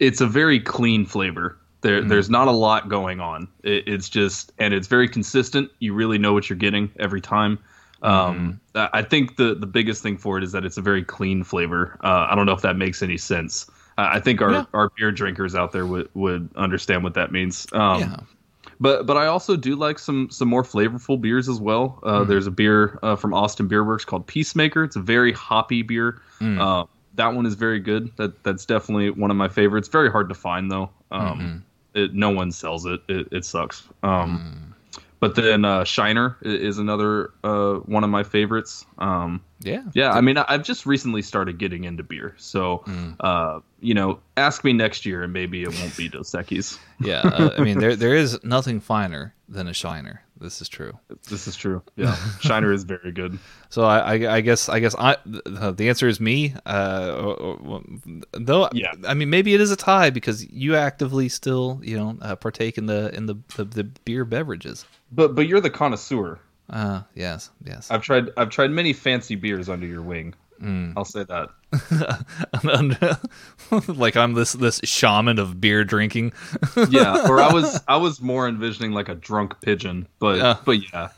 It's a very clean flavor. There, mm-hmm. There's not a lot going on. It, it's just, and it's very consistent. You really know what you're getting every time. Um, mm-hmm. I think the, the biggest thing for it is that it's a very clean flavor. Uh, I don't know if that makes any sense. I think our, yeah. our beer drinkers out there would, would understand what that means. Um, yeah. But but I also do like some some more flavorful beers as well. Uh, mm. There's a beer uh, from Austin Beer Works called Peacemaker. It's a very hoppy beer. Mm. Uh, that one is very good. That That's definitely one of my favorites. Very hard to find, though. Um, mm-hmm. it, no one sells it. It, it sucks. Um, mm. But then uh, Shiner is another uh, one of my favorites. Um, yeah. Yeah, I mean, I've just recently started getting into beer. So, mm. uh, you know, ask me next year and maybe it won't be Dos Equis. yeah, uh, I mean, there there is nothing finer than a Shiner. This is true. This is true. Yeah, Shiner is very good. So I, I, I guess, I guess, I the answer is me. Uh, though, yeah. I mean, maybe it is a tie because you actively still, you know, uh, partake in the in the, the the beer beverages. But but you're the connoisseur. Uh yes, yes. I've tried. I've tried many fancy beers under your wing. Mm. I'll say that. Like I'm this this shaman of beer drinking. Yeah, or I was I was more envisioning like a drunk pigeon, but uh, but yeah.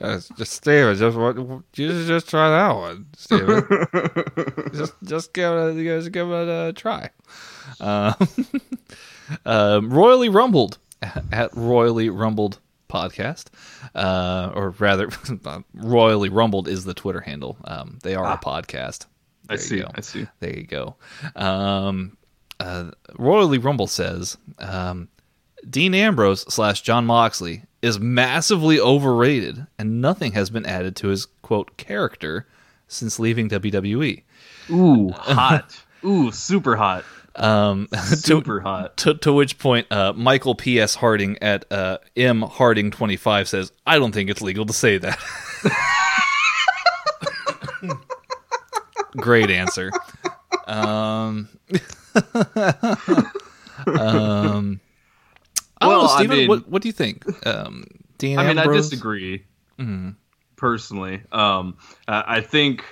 Uh, just Steven, just what you just try that one, Steven. just just give it a, just give it a try. Uh, um, Royally Rumbled at Royally Rumbled Podcast, uh, or rather, Royally Rumbled is the Twitter handle. Um, they are ah, a podcast. There I see. I see. There you go. Um, uh, Royally Rumble says um, Dean Ambrose slash Jon Moxley is massively overrated, and nothing has been added to his quote character since leaving W W E. Ooh, hot. Ooh, super hot. Um, super to, hot. To, to which point, uh, Michael P S Harding at uh, M Harding twenty-five says, "I don't think it's legal to say that." Great answer. Um, um, I well, don't know, Steven, I mean, what, what do you think? Um, Dean I mean, Ambrose? I disagree mm-hmm. personally. Um, I think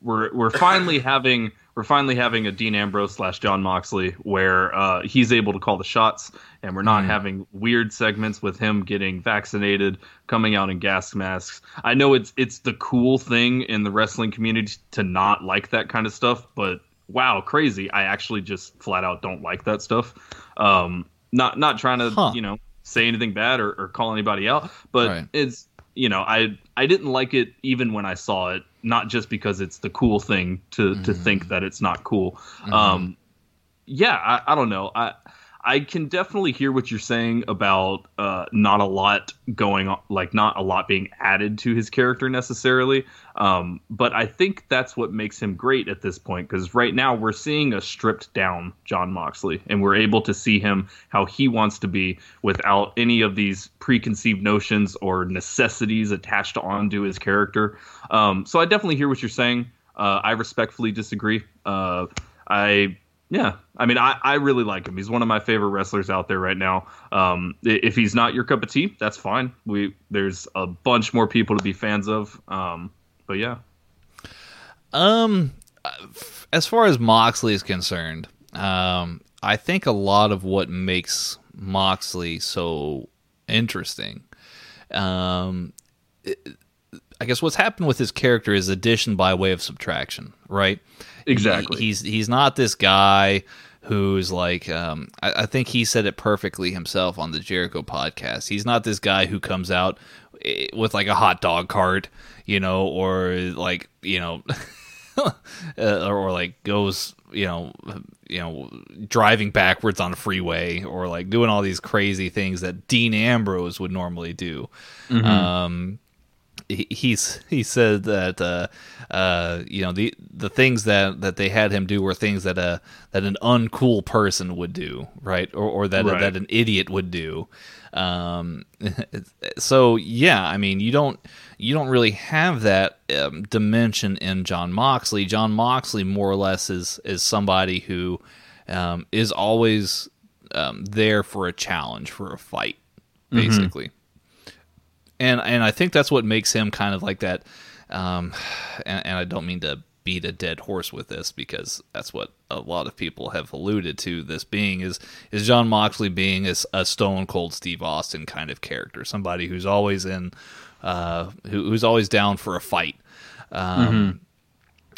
we're we're finally having. We're finally having a Dean Ambrose slash Jon Moxley where uh, he's able to call the shots, and we're not mm. having weird segments with him getting vaccinated, coming out in gas masks. I know it's it's the cool thing in the wrestling community to not like that kind of stuff, but wow, crazy! I actually just flat out don't like that stuff. Um, not not trying to huh. you know say anything bad or, or call anybody out, but right. it's you know I I didn't like it even when I saw it. Not just because it's the cool thing to, mm. to think that it's not cool. Mm-hmm. Um, yeah, I, I don't know. I I can definitely hear what you're saying about uh, not a lot going on, like not a lot being added to his character necessarily. Um, but I think that's what makes him great at this point, because right now we're seeing a stripped down Jon Moxley, and we're able to see him how he wants to be without any of these preconceived notions or necessities attached onto his character. Um, so I definitely hear what you're saying. Uh, I respectfully disagree. Uh, I... Yeah, I mean, I, I really like him. He's one of my favorite wrestlers out there right now. Um, if he's not your cup of tea, that's fine. We there's a bunch more people to be fans of. Um, but yeah. Um, as far as Moxley is concerned, um, I think a lot of what makes Moxley so interesting, um, it, I guess what's happened with his character is addition by way of subtraction, right? Exactly. He, he's he's not this guy who's like, um, I, I think he said it perfectly himself on the Jericho podcast. He's not this guy who comes out with like a hot dog cart, you know, or like, you know, uh, or like goes, you know, you know, driving backwards on a freeway or like doing all these crazy things that Dean Ambrose would normally do. Mm-hmm. Um He's he said that uh, uh, you know the the things that, that they had him do were things that uh that an uncool person would do, right, or or that right. uh, that an idiot would do. Um, so yeah, I mean you don't you don't really have that um, dimension in Jon Moxley. Jon Moxley more or less is is somebody who um, is always um, there for a challenge, for a fight, basically. Mm-hmm. And and I think that's what makes him kind of like that, um, and, and I don't mean to beat a dead horse with this because that's what a lot of people have alluded to this being, is is Jon Moxley being a, a stone cold Steve Austin kind of character, somebody who's always in, uh, who, who's always down for a fight. Um, mm-hmm.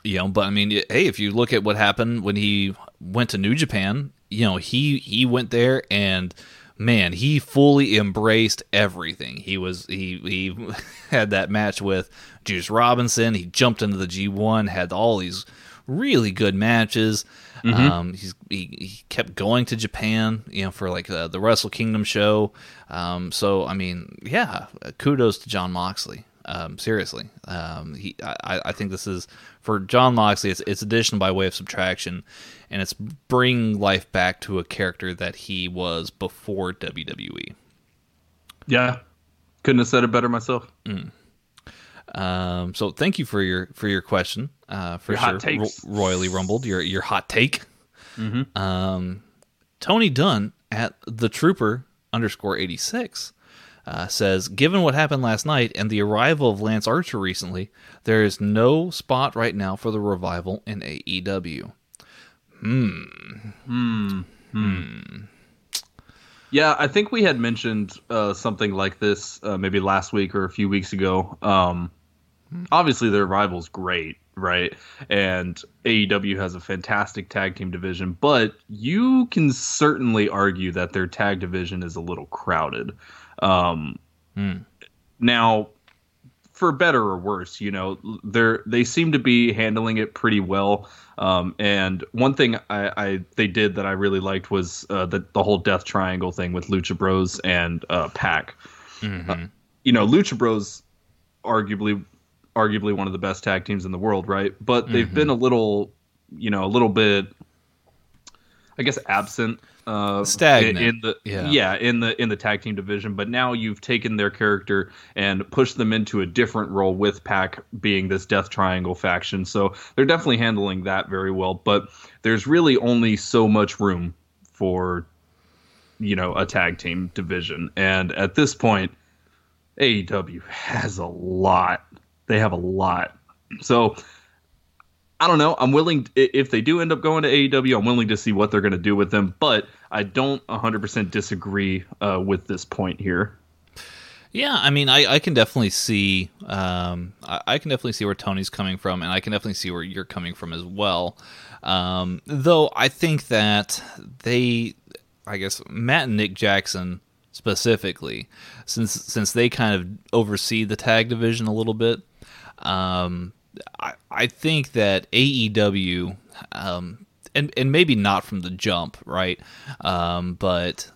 You know, but I mean, hey, if you look at what happened when he went to New Japan, you know, he, he went there and man, he fully embraced everything. He was he he had that match with Juice Robinson. He jumped into the G one, had all these really good matches. Mm-hmm. Um, he's, he he kept going to Japan, you know, for like uh, the Wrestle Kingdom show. Um, so I mean, yeah, kudos to Jon Moxley. Um, seriously, um, he I, I think this is for Jon Moxley. It's it's addition by way of subtraction, and it's bringing life back to a character that he was before W W E. Yeah, couldn't have said it better myself. Mm. Um, so thank you for your for your question. Uh, for your sure, hot takes. Ro- royally rumbled your your hot take. Mm-hmm. Um, Tony Dunn at the Trooper underscore eighty six. Uh, says, given what happened last night and the arrival of Lance Archer recently, there is no spot right now for the Revival in A E W. Hmm. Hmm. Hmm. Yeah, I think we had mentioned uh, something like this uh, maybe last week or a few weeks ago. Um, obviously, the Revival's great, right? And A E W has a fantastic tag team division, but you can certainly argue that their tag division is a little crowded. Um, mm. Now, for better or worse, you know, they're, they seem to be handling it pretty well. Um, and one thing I, I they did that I really liked was uh, the, the whole Death Triangle thing with Lucha Bros and uh, Pac. Mm-hmm. Uh, you know, Lucha Bros, arguably, arguably one of the best tag teams in the world, right? But they've mm-hmm. been a little, you know, a little bit, I guess, absent. Uh, Stagnant. In the, yeah. yeah, in the in the tag team division, but now you've taken their character and pushed them into a different role with Pac being this Death Triangle faction. So they're definitely handling that very well, but there's really only so much room for, you know, a tag team division. And at this point, A E W has a lot. They have a lot. So I don't know. I'm willing, if they do end up going to A E W, I'm willing to see what they're going to do with them. But I don't one hundred percent disagree uh, with this point here. Yeah, I mean, I, I can definitely see, um, I, I can definitely see where Tony's coming from, and I can definitely see where you're coming from as well. Um, though I think that they, I guess Matt and Nick Jackson specifically, since since they kind of oversee the tag division a little bit. Um, I, I think that A E W, um, and, and maybe not from the jump, right? Um, but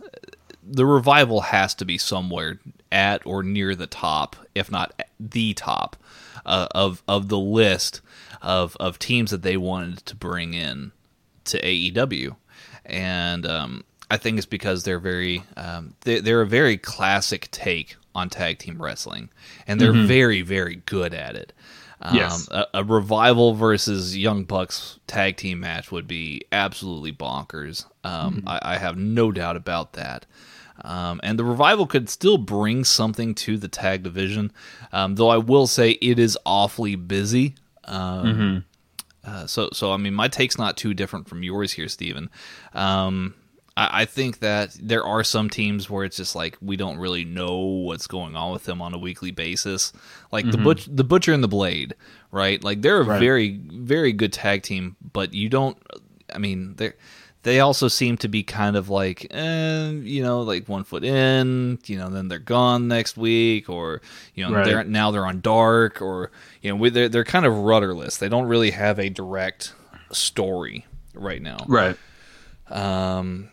the Revival has to be somewhere at or near the top, if not the top, uh, of of the list of, of teams that they wanted to bring in to A E W. And um, I think it's because they're very um, they, they're a very classic take on tag team wrestling, and they're mm-hmm. very, very good at it. Um, yes. a, a Revival versus Young Bucks tag team match would be absolutely bonkers. Um, mm-hmm. I, I have no doubt about that. Um, and the Revival could still bring something to the tag division, um, though I will say it is awfully busy. Um, mm-hmm. uh, so, so I mean, my take's not too different from yours here, Steven. Um, I, I think that there are some teams where it's just like we don't really know what's going on with them on a weekly basis. Like mm-hmm. the butch, the Butcher and the Blade, right? Like they're a right. very, very good tag team, but you don't. I mean, they they also seem to be kind of like, eh, you know, like one foot in, you know, then they're gone next week, or you know, right. they're now they're on Dark, or you know, we, they're they're kind of rudderless. They don't really have a direct story right now, right? Um.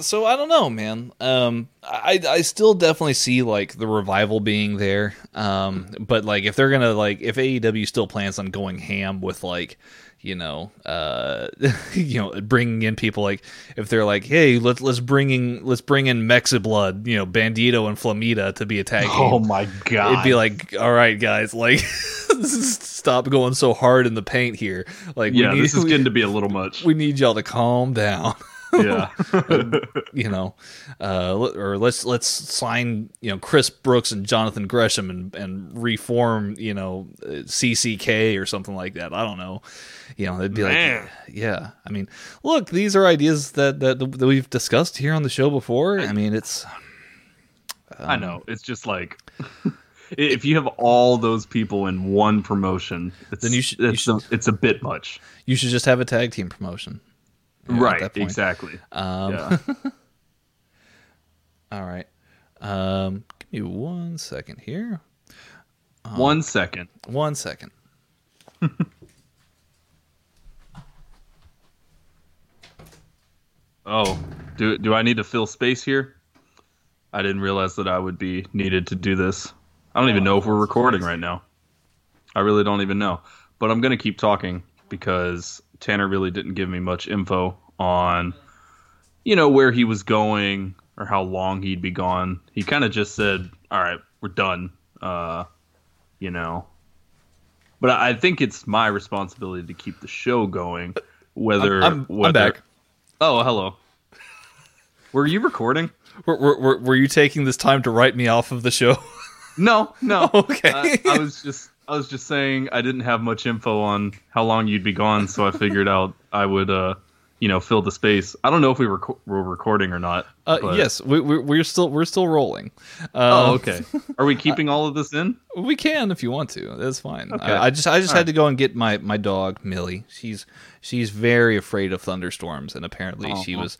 So I don't know, man. Um, I I still definitely see like the Revival being there. Um, but like if they're gonna like if A E W still plans on going ham with like you know uh you know bringing in people like if they're like hey let's let's bringing let's bring in Mexiblood, you know, Bandito and Flamita to be attacking. Oh my god! It'd be like, all right guys, like stop going so hard in the paint here. Like yeah, we need, this is getting we, to be a little much. We need y'all to calm down. Yeah, you know, uh, or let's let's sign you know Chris Brooks and Jonathan Gresham and, and reform you know C C K or something like that. I don't know, you know, it'd be Man. like yeah. I mean, look, these are ideas that, that that we've discussed here on the show before. I mean, it's um, I know it's just like if you have all those people in one promotion, it's, then you should, it's, you should, a, it's a bit much. You should just have a tag team promotion. Yeah, right, exactly. Um, yeah. All right. Um, give me one second here. Um, one second. One second. Oh, do do I need to fill space here? I didn't realize that I would be needed to do this. I don't even know if we're recording right now. I really don't even know. But I'm going to keep talking because Tanner really didn't give me much info on, you know, where he was going or how long he'd be gone. He kind of just said, all right, we're done, uh, you know. But I think it's my responsibility to keep the show going. Whether I'm, I'm, whether... I'm back. Oh, hello. Were you recording? Were, were were you taking this time to write me off of the show? No, no. Oh, okay. I, I was just I was just saying I didn't have much info on how long you'd be gone, so I figured out I would uh, you know, fill the space. I don't know if we were, were recording or not. Uh, but... Yes, we, we we're still we're still rolling. Uh, oh, okay. Are we keeping all of this in? We can if you want to. That's fine. Okay. I, I just I just all had right. to go and get my, my dog Millie. She's She's very afraid of thunderstorms, and apparently uh-huh. she was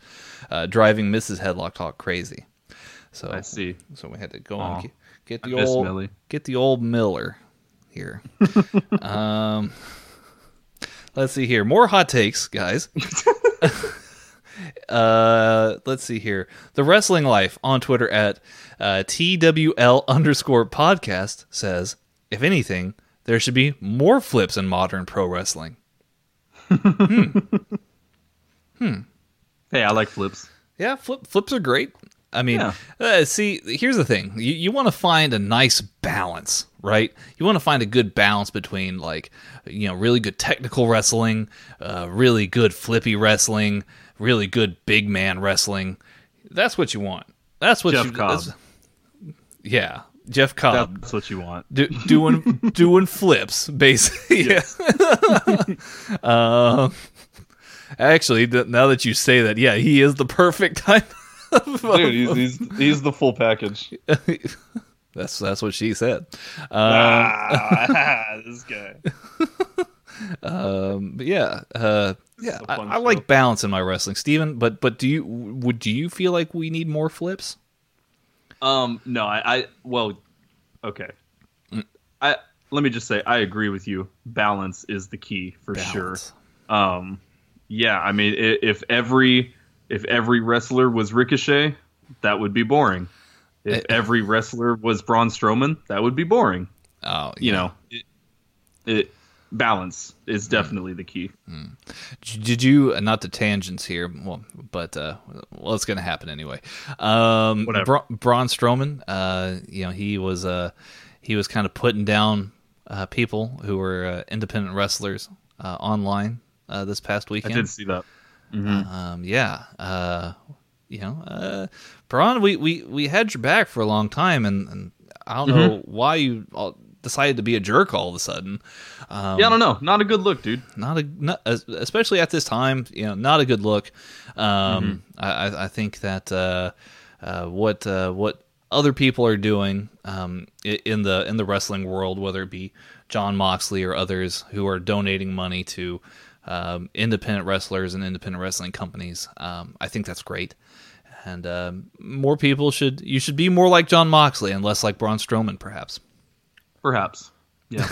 uh, driving Missus Headlock Talk crazy. So I see. So we had to go uh-huh. and get, get the old Millie. get the old Miller here. um, let's see here. More hot takes, guys. uh, let's see here. The Wrestling Life on Twitter at uh, T W L underscore podcast says, if anything, there should be more flips in modern pro wrestling. hmm. hmm. Hey, I like flips. Yeah, flip, flips are great. I mean, yeah. uh, see, here's the thing. You, you want to find a nice balance, right? You want to find a good balance between, like, you know, really good technical wrestling, uh, really good flippy wrestling, really good big man wrestling. That's what you want. That's what Jeff you... Cobb. Yeah. Jeff Cobb. That's what you want. Do, doing doing flips, basically. Yes. uh, actually, now that you say that, yeah, he is the perfect type of... Dude, he's, he's, he's the full package. that's that's what she said. Um, ah, this guy. Um, but yeah, uh, yeah I, I like balance in my wrestling, Steven, but but do you would do you feel like we need more flips? Um, no, I, I, well, okay. I, let me just say, I agree with you. Balance is the key for Balance. sure. Um, yeah, I mean, if every, if every wrestler was Ricochet, that would be boring. If it, every wrestler was Braun Strowman, that would be boring. Oh, yeah. You know, it, it balance is definitely mm. the key. Mm. Did you, not the tangents here, well, but uh, well, it's going to happen anyway. Um, Bra- Braun Strowman, uh, you know, he was uh, he was kind of putting down uh, people who were uh, independent wrestlers uh, online uh, this past weekend. I did see that. Mm-hmm. Uh, um, yeah, uh, you know, uh, Braun, we, we, we had your back for a long time, and, and I don't mm-hmm. know why you. All, decided to be a jerk all of a sudden. Um, yeah, I don't know. Not a good look, dude. Not a, not, especially at this time, you know, not a good look. Um, mm-hmm. I, I think that uh, uh, what uh, what other people are doing um, in the in the wrestling world, whether it be Jon Moxley or others who are donating money to um, independent wrestlers and independent wrestling companies, um, I think that's great. And um, more people should you should be more like Jon Moxley and less like Braun Strowman, perhaps. Perhaps, yeah.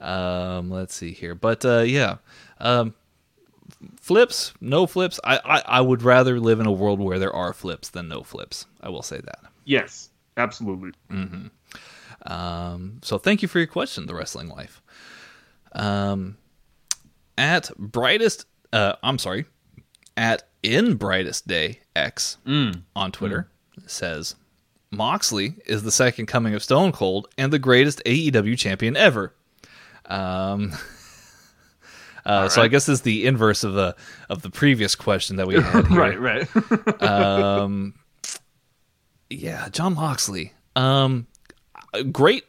um, let's see here, but uh, yeah, um, flips, no flips. I, I, I would rather live in a world where there are flips than no flips. I will say that. Yes, absolutely. Mm-hmm. Um, so thank you for your question, The Wrestling Life. Um, at brightest, uh, I'm sorry, at in brightest day X mm. on Twitter mm. says. Moxley is the second coming of Stone Cold and the greatest A E W champion ever. Um, uh, right. So I guess this is the inverse of the of the previous question that we had. Here. Right, right. um, yeah, Jon Moxley, um, great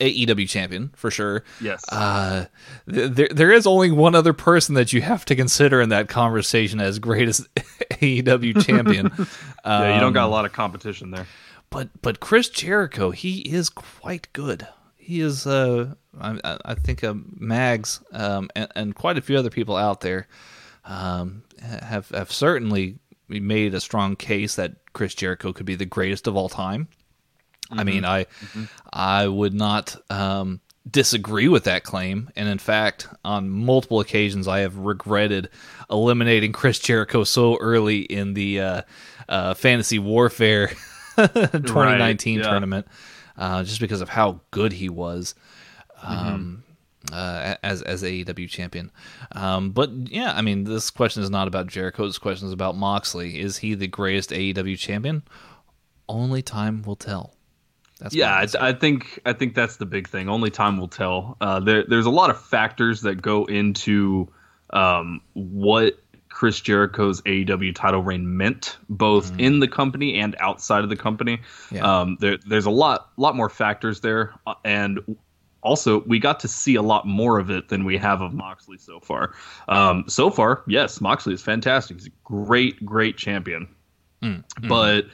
A E W champion for sure. Yes. Uh, th- there there is only one other person that you have to consider in that conversation as greatest A E W champion. um, yeah, you don't got a lot of competition there. But but Chris Jericho, he is quite good. He is, uh, I, I think, uh, Mags um, and, and quite a few other people out there um, have have certainly we made a strong case that Chris Jericho could be the greatest of all time. Mm-hmm. I mean, I mm-hmm. I would not um, disagree with that claim. And in fact, on multiple occasions, I have regretted eliminating Chris Jericho so early in the uh, uh, Fantasy Warfare twenty nineteen right, yeah. tournament, uh, just because of how good he was. Mm-hmm. Um, Uh, as as A E W champion, um, but yeah, I mean, this question is not about Jericho. This question is about Moxley. Is he the greatest A E W champion? Only time will tell. That's yeah, I, I think I think that's the big thing. Only time will tell. Uh, there, there's a lot of factors that go into um, what Chris Jericho's A E W title reign meant, both mm-hmm. in the company and outside of the company. Yeah. Um, there, there's a lot lot more factors there, and. Also, we got to see a lot more of it than we have of Moxley so far. Um, so far, yes, Moxley is fantastic. He's a great, great champion. Mm, mm. But,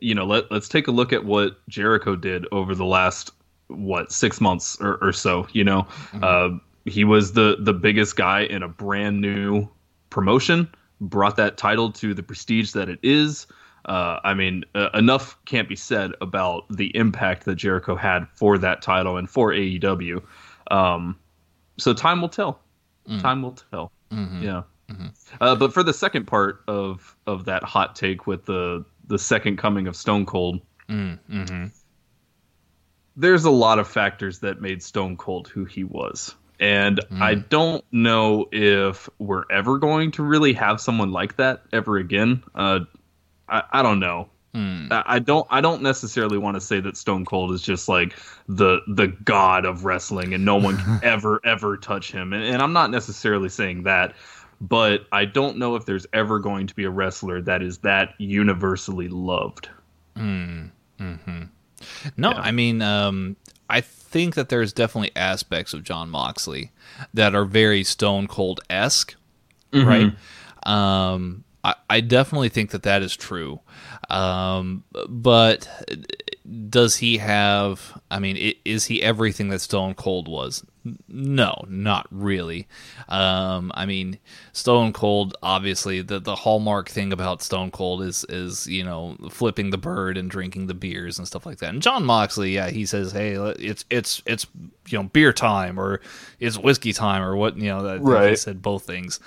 you know, let, let's take a look at what Jericho did over the last, what, six months or, or so, you know. Mm-hmm. Uh, he was the, the biggest guy in a brand new promotion, brought that title to the prestige that it is. Uh, I mean, uh, enough can't be said about the impact that Jericho had for that title and for A E W. Um, so time will tell. Mm. Time will tell. Mm-hmm. Yeah. Mm-hmm. Uh, but for the second part of, of that hot take with the, the second coming of Stone Cold, mm-hmm. there's a lot of factors that made Stone Cold who he was. And mm. I don't know if we're ever going to really have someone like that ever again. Uh, I, I don't know. Mm. I, I don't. I don't necessarily want to say that Stone Cold is just like the the god of wrestling, and no one can ever ever touch him. And, and I'm not necessarily saying that, but I don't know if there's ever going to be a wrestler that is that universally loved. Mm. Mm-hmm. No, yeah. I mean, um, I think that there's definitely aspects of Jon Moxley that are very Stone Cold-esque, mm-hmm. right? Um. I definitely think that that is true. Um, but does he have... I mean, is he everything that Stone Cold was? No, not really. Um, I mean, Stone Cold, obviously, the, the hallmark thing about Stone Cold is, is, you know, flipping the bird and drinking the beers and stuff like that. And Jon Moxley, yeah, he says, hey, it's, it's, it's you know, beer time, or it's whiskey time, or what, you know, that, right. He said both things.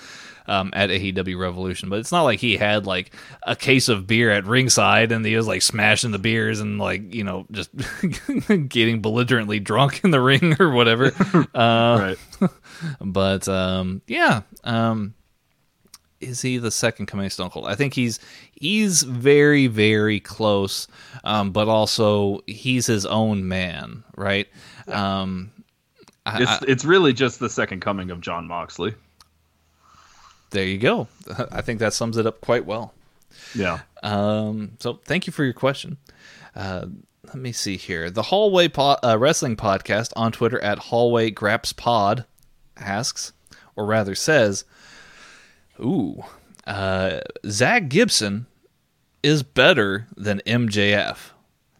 Um, at A E W Revolution, but it's not like he had like a case of beer at ringside and he was like smashing the beers and like, you know, just getting belligerently drunk in the ring or whatever. Uh, right. But um, yeah, um, is he the second coming of Stone Cold? I think he's he's very very close, um, but also he's his own man, right? Um, I, it's I, it's really just the second coming of Jon Moxley. There you go. I think that sums it up quite well. Yeah. Um, so thank you for your question. Uh, let me see here. The Hallway po- uh, Wrestling Podcast on Twitter at Hallway Graps Pod asks, or rather says, ooh, uh, Zach Gibson is better than M J F.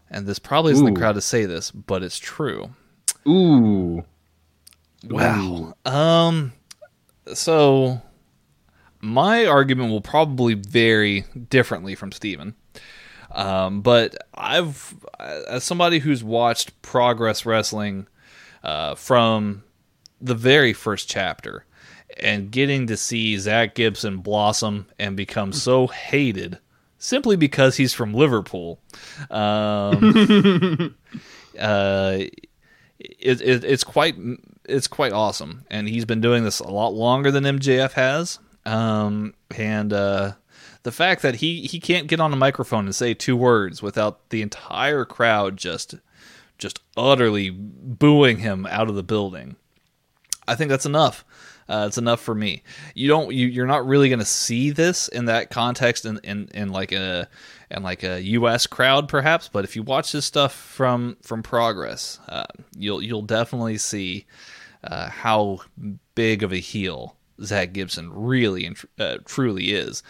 And this probably isn't ooh. The crowd to say this, but it's true. Ooh. Wow. Ooh. Um. So... my argument will probably vary differently from Steven. Um, but I've, as somebody who's watched Progress Wrestling uh, from the very first chapter and getting to see Zach Gibson blossom and become so hated simply because he's from Liverpool, um, uh, it, it, it's quite, it's quite awesome. And he's been doing this a lot longer than M J F has. Um, and, uh, the fact that he, he can't get on a microphone and say two words without the entire crowd just, just utterly booing him out of the building. I think that's enough. Uh, it's enough for me. You don't, you, you're not really going to see this in that context in, in, in like a, in like a U S crowd perhaps, but if you watch this stuff from, from Progress, uh, you'll, you'll definitely see, uh, how big of a heel Zach Gibson really and uh, truly is.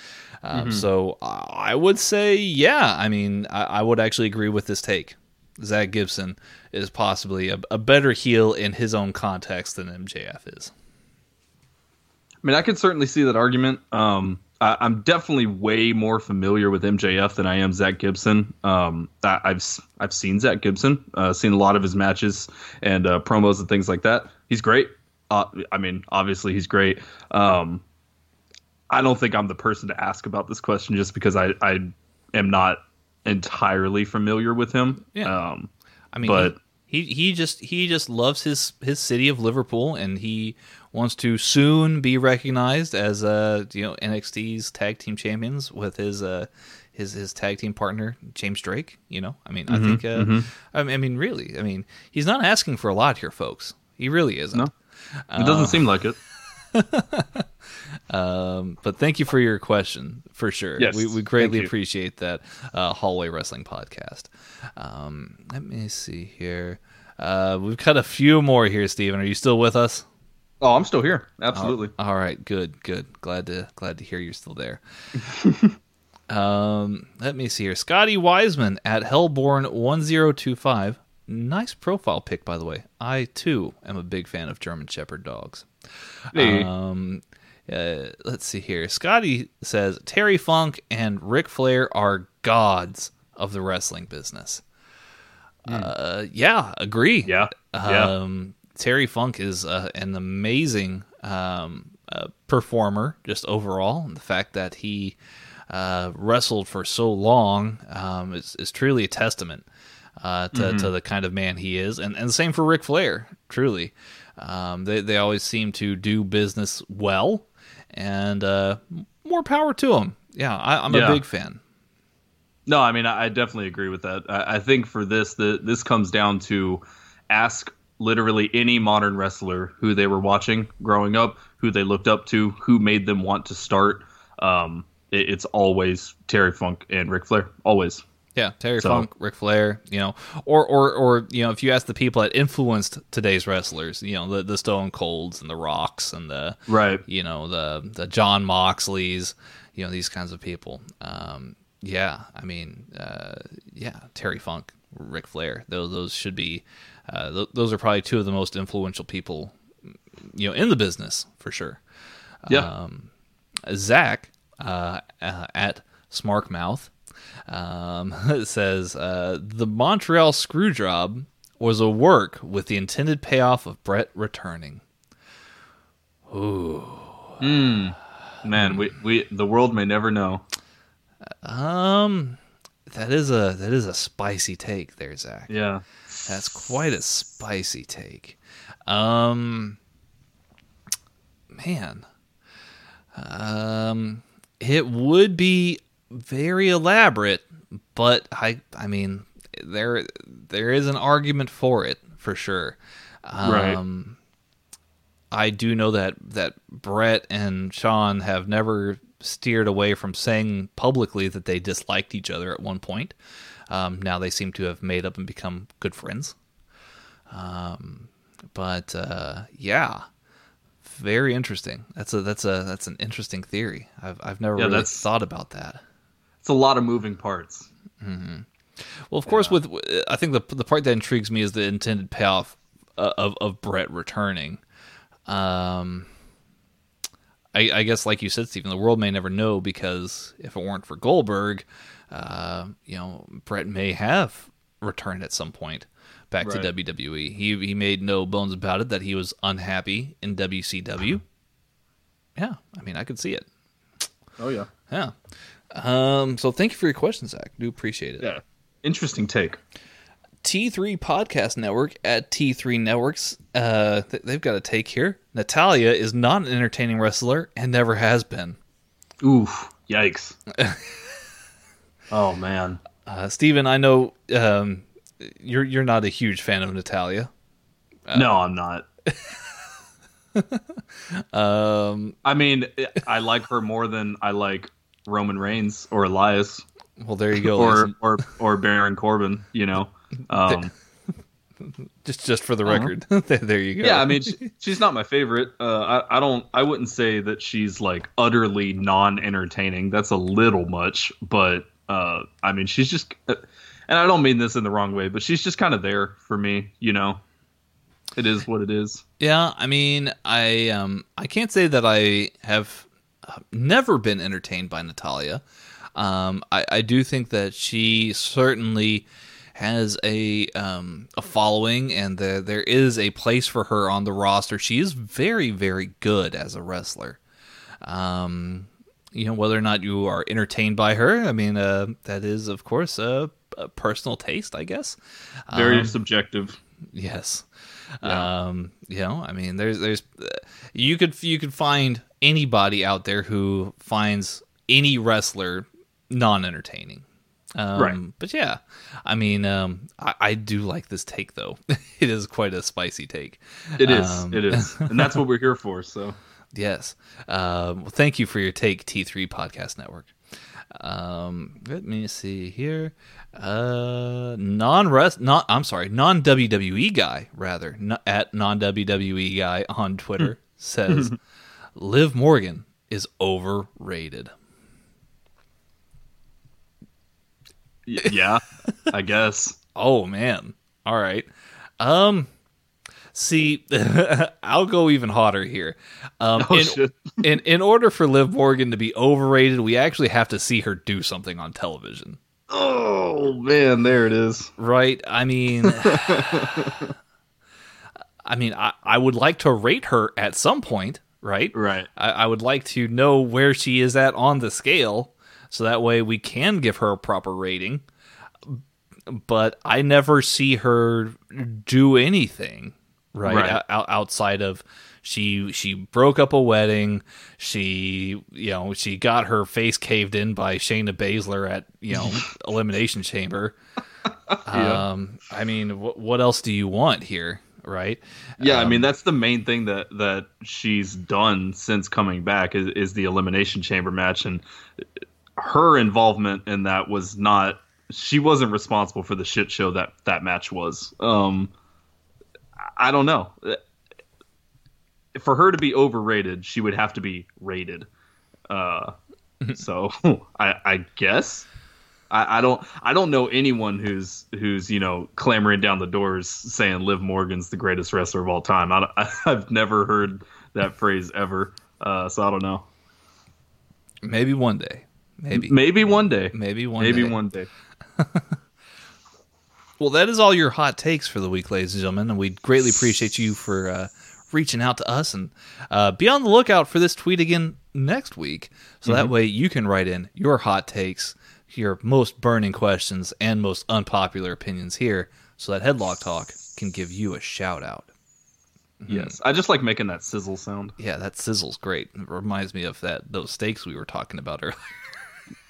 Um, mm-hmm. So I would say, yeah, I mean, I, I would actually agree with this take. Zach Gibson is possibly a, a better heel in his own context than M J F is. I mean, I could certainly see that argument. Um, Uh, I'm definitely way more familiar with M J F than I am Zach Gibson. Um, I, I've I've seen Zach Gibson, uh, seen a lot of his matches and uh, promos and things like that. He's great. Uh, I mean, obviously he's great. Um, I don't think I'm the person to ask about this question just because I, I am not entirely familiar with him. Yeah. Um, I mean, but he, he he just he just loves his his city of Liverpool, and he wants to soon be recognized as uh you know N X T's tag team champions with his uh his his tag team partner James Drake. You know, I mean, mm-hmm, I think uh, mm-hmm. I mean, I mean, really, I mean, he's not asking for a lot here, folks. He really isn't. No, it doesn't uh, seem like it. um, but thank you for your question for sure. Yes, we, we greatly appreciate that. Uh, Hallway Wrestling Podcast. Um, let me see here. Uh, we've got a few more here, Steven. Are you still with us? Oh, I'm still here. Absolutely. Oh, all right. Good. Good. Glad to glad to hear you're still there. um, let me see here. Scotty Wiseman at Hellborn one zero two five. Nice profile pic, by the way. I too am a big fan of German Shepherd dogs. Hey. Um, uh, let's see here. Scotty says Terry Funk and Ric Flair are gods of the wrestling business. Mm. Uh, yeah, agree. Yeah. Um, yeah. Terry Funk is uh, an amazing um, uh, performer, just overall. And the fact that he uh, wrestled for so long um, is, is truly a testament uh, to, mm-hmm. to the kind of man he is. And, and the same for Ric Flair, truly. Um, they, they always seem to do business well, and uh, more power to them. Yeah, I, I'm yeah. a big fan. No, I mean, I, I definitely agree with that. I, I think for this, the, this comes down to ask literally any modern wrestler who they were watching growing up, who they looked up to, who made them want to start. Um, it, it's always Terry Funk and Ric Flair, always. Yeah, Terry so. Funk, Ric Flair, you know, or, or, or, you know, if you ask the people that influenced today's wrestlers, you know, the, the Stone Colds and the Rocks and the, right. you know, the, the Jon Moxleys, you know, these kinds of people. Um, yeah, I mean, uh, yeah, Terry Funk, Ric Flair, those, those should be, Uh, th- those are probably two of the most influential people, you know, in the business for sure. Yeah. Um, Zach uh, uh, at Smarkmouth um, says uh, the Montreal Screwjob was a work with the intended payoff of Brett returning. Ooh, mm. man, we, we the world may never know. Um, that is a that is a spicy take there, Zach. Yeah. That's quite a spicy take. Um, man. Um, it would be very elaborate, but I I mean, there there is an argument for it, for sure. Um, right. I do know that, that Brett and Sean have never steered away from saying publicly that they disliked each other at one point. Um, now they seem to have made up and become good friends. Um, but uh, yeah, very interesting. That's a that's a that's an interesting theory. I've I've never yeah, really thought about that. It's a lot of moving parts. Mm-hmm. Well, of yeah. course, with I think the the part that intrigues me is the intended payoff of of Brett returning. Um, I, I guess, like you said, Stephen, the world may never know, because if it weren't for Goldberg, Uh, you know, Brett may have returned at some point back right. to W W E. He he made no bones about it that he was unhappy in W C W. Yeah, I mean, I could see it. Oh yeah, yeah. Um, so thank you for your question, Zach. Do appreciate it. Yeah, interesting take. T three Podcast Network at T three Networks. Uh, th- they've got a take here. Natalia is not an entertaining wrestler and never has been. Oof! Yikes. Oh man, uh, Steven, I know um, you're you're not a huge fan of Natalia. Uh, no, I'm not. um, I mean, I like her more than I like Roman Reigns or Elias. Well, there you go, or or, or Baron Corbin. You know, um, just just for the record, there you go. Yeah, I mean, she, she's not my favorite. Uh, I I don't I wouldn't say that she's like utterly non-entertaining. That's a little much, but. Uh, I mean, she's just, and I don't mean this in the wrong way, but she's just kind of there for me, you know. It is what it is. Yeah, I mean, I um, I can't say that I have never been entertained by Natalya. Um, I, I do think that she certainly has a um, a following, and the, there is a place for her on the roster. She is very, very good as a wrestler. Um, you know, whether or not you are entertained by her, I mean, uh, that is, of course, a, a personal taste, I guess. Very um, subjective. Yes. Yeah. Um, you know, I mean, there's there's you could you could find anybody out there who finds any wrestler non-entertaining. Um, right. But yeah, I mean, um, I, I do like this take, though. It is quite a spicy take. It is. Um, it is. And that's what we're here for. So yes. Um, well, thank you for your take, T three Podcast Network. Um, let me see here. Uh, non-rest, not, I'm sorry, non-W W E guy, rather, no, at non-W W E guy on Twitter says, Liv Morgan is overrated. Yeah, I guess. Oh, man. All right. Um, see, I'll go even hotter here. Um, oh, in, shit. in, in order for Liv Morgan to be overrated, we actually have to see her do something on television. Oh, man, there it is. Right? I mean, I mean, I, I would like to rate her at some point, right? Right. I, I would like to know where she is at on the scale, so that way we can give her a proper rating. But I never see her do anything, right? right. O- outside of she she broke up a wedding. She you know she got her face caved in by Shayna Baszler at you know Elimination Chamber. yeah. Um, I mean, wh- what else do you want here, right? Yeah, um, I mean that's the main thing that that she's done since coming back is, is the Elimination Chamber match and. Her involvement in that was not, she wasn't responsible for the shit show that that match was. Um, I don't know. For her to be overrated, she would have to be rated. Uh, so I, I guess I, I don't, I don't know anyone who's, who's, you know, clamoring down the doors saying Liv Morgan's the greatest wrestler of all time. I don't, I've never heard that phrase ever. Uh, so I don't know. Maybe one day. Maybe. Maybe one day. Maybe one Maybe day. Maybe one day. Well, that is all your hot takes for the week, ladies and gentlemen, and we greatly appreciate you for uh, reaching out to us. And uh, be on the lookout for this tweet again next week, so mm-hmm. that way you can write in your hot takes, your most burning questions, and most unpopular opinions here, so that Headlock Talk can give you a shout-out. Yes, I just like making that sizzle sound. Yeah, that sizzle's great. It reminds me of that those steaks we were talking about earlier.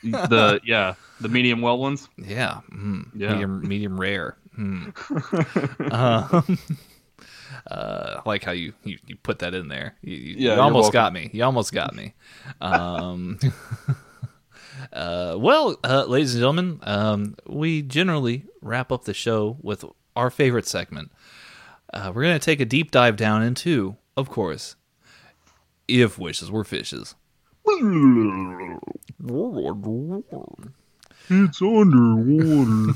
the yeah the medium well ones yeah, mm. yeah. medium medium rare mm. um, uh, I like how you, you, you put that in there you, you, yeah, you almost got me you almost got me um, uh, well uh, ladies and gentlemen um, we generally wrap up the show with our favorite segment. Uh, we're going to take a deep dive down into, of course, If Wishes Were Fishes. It's underwater.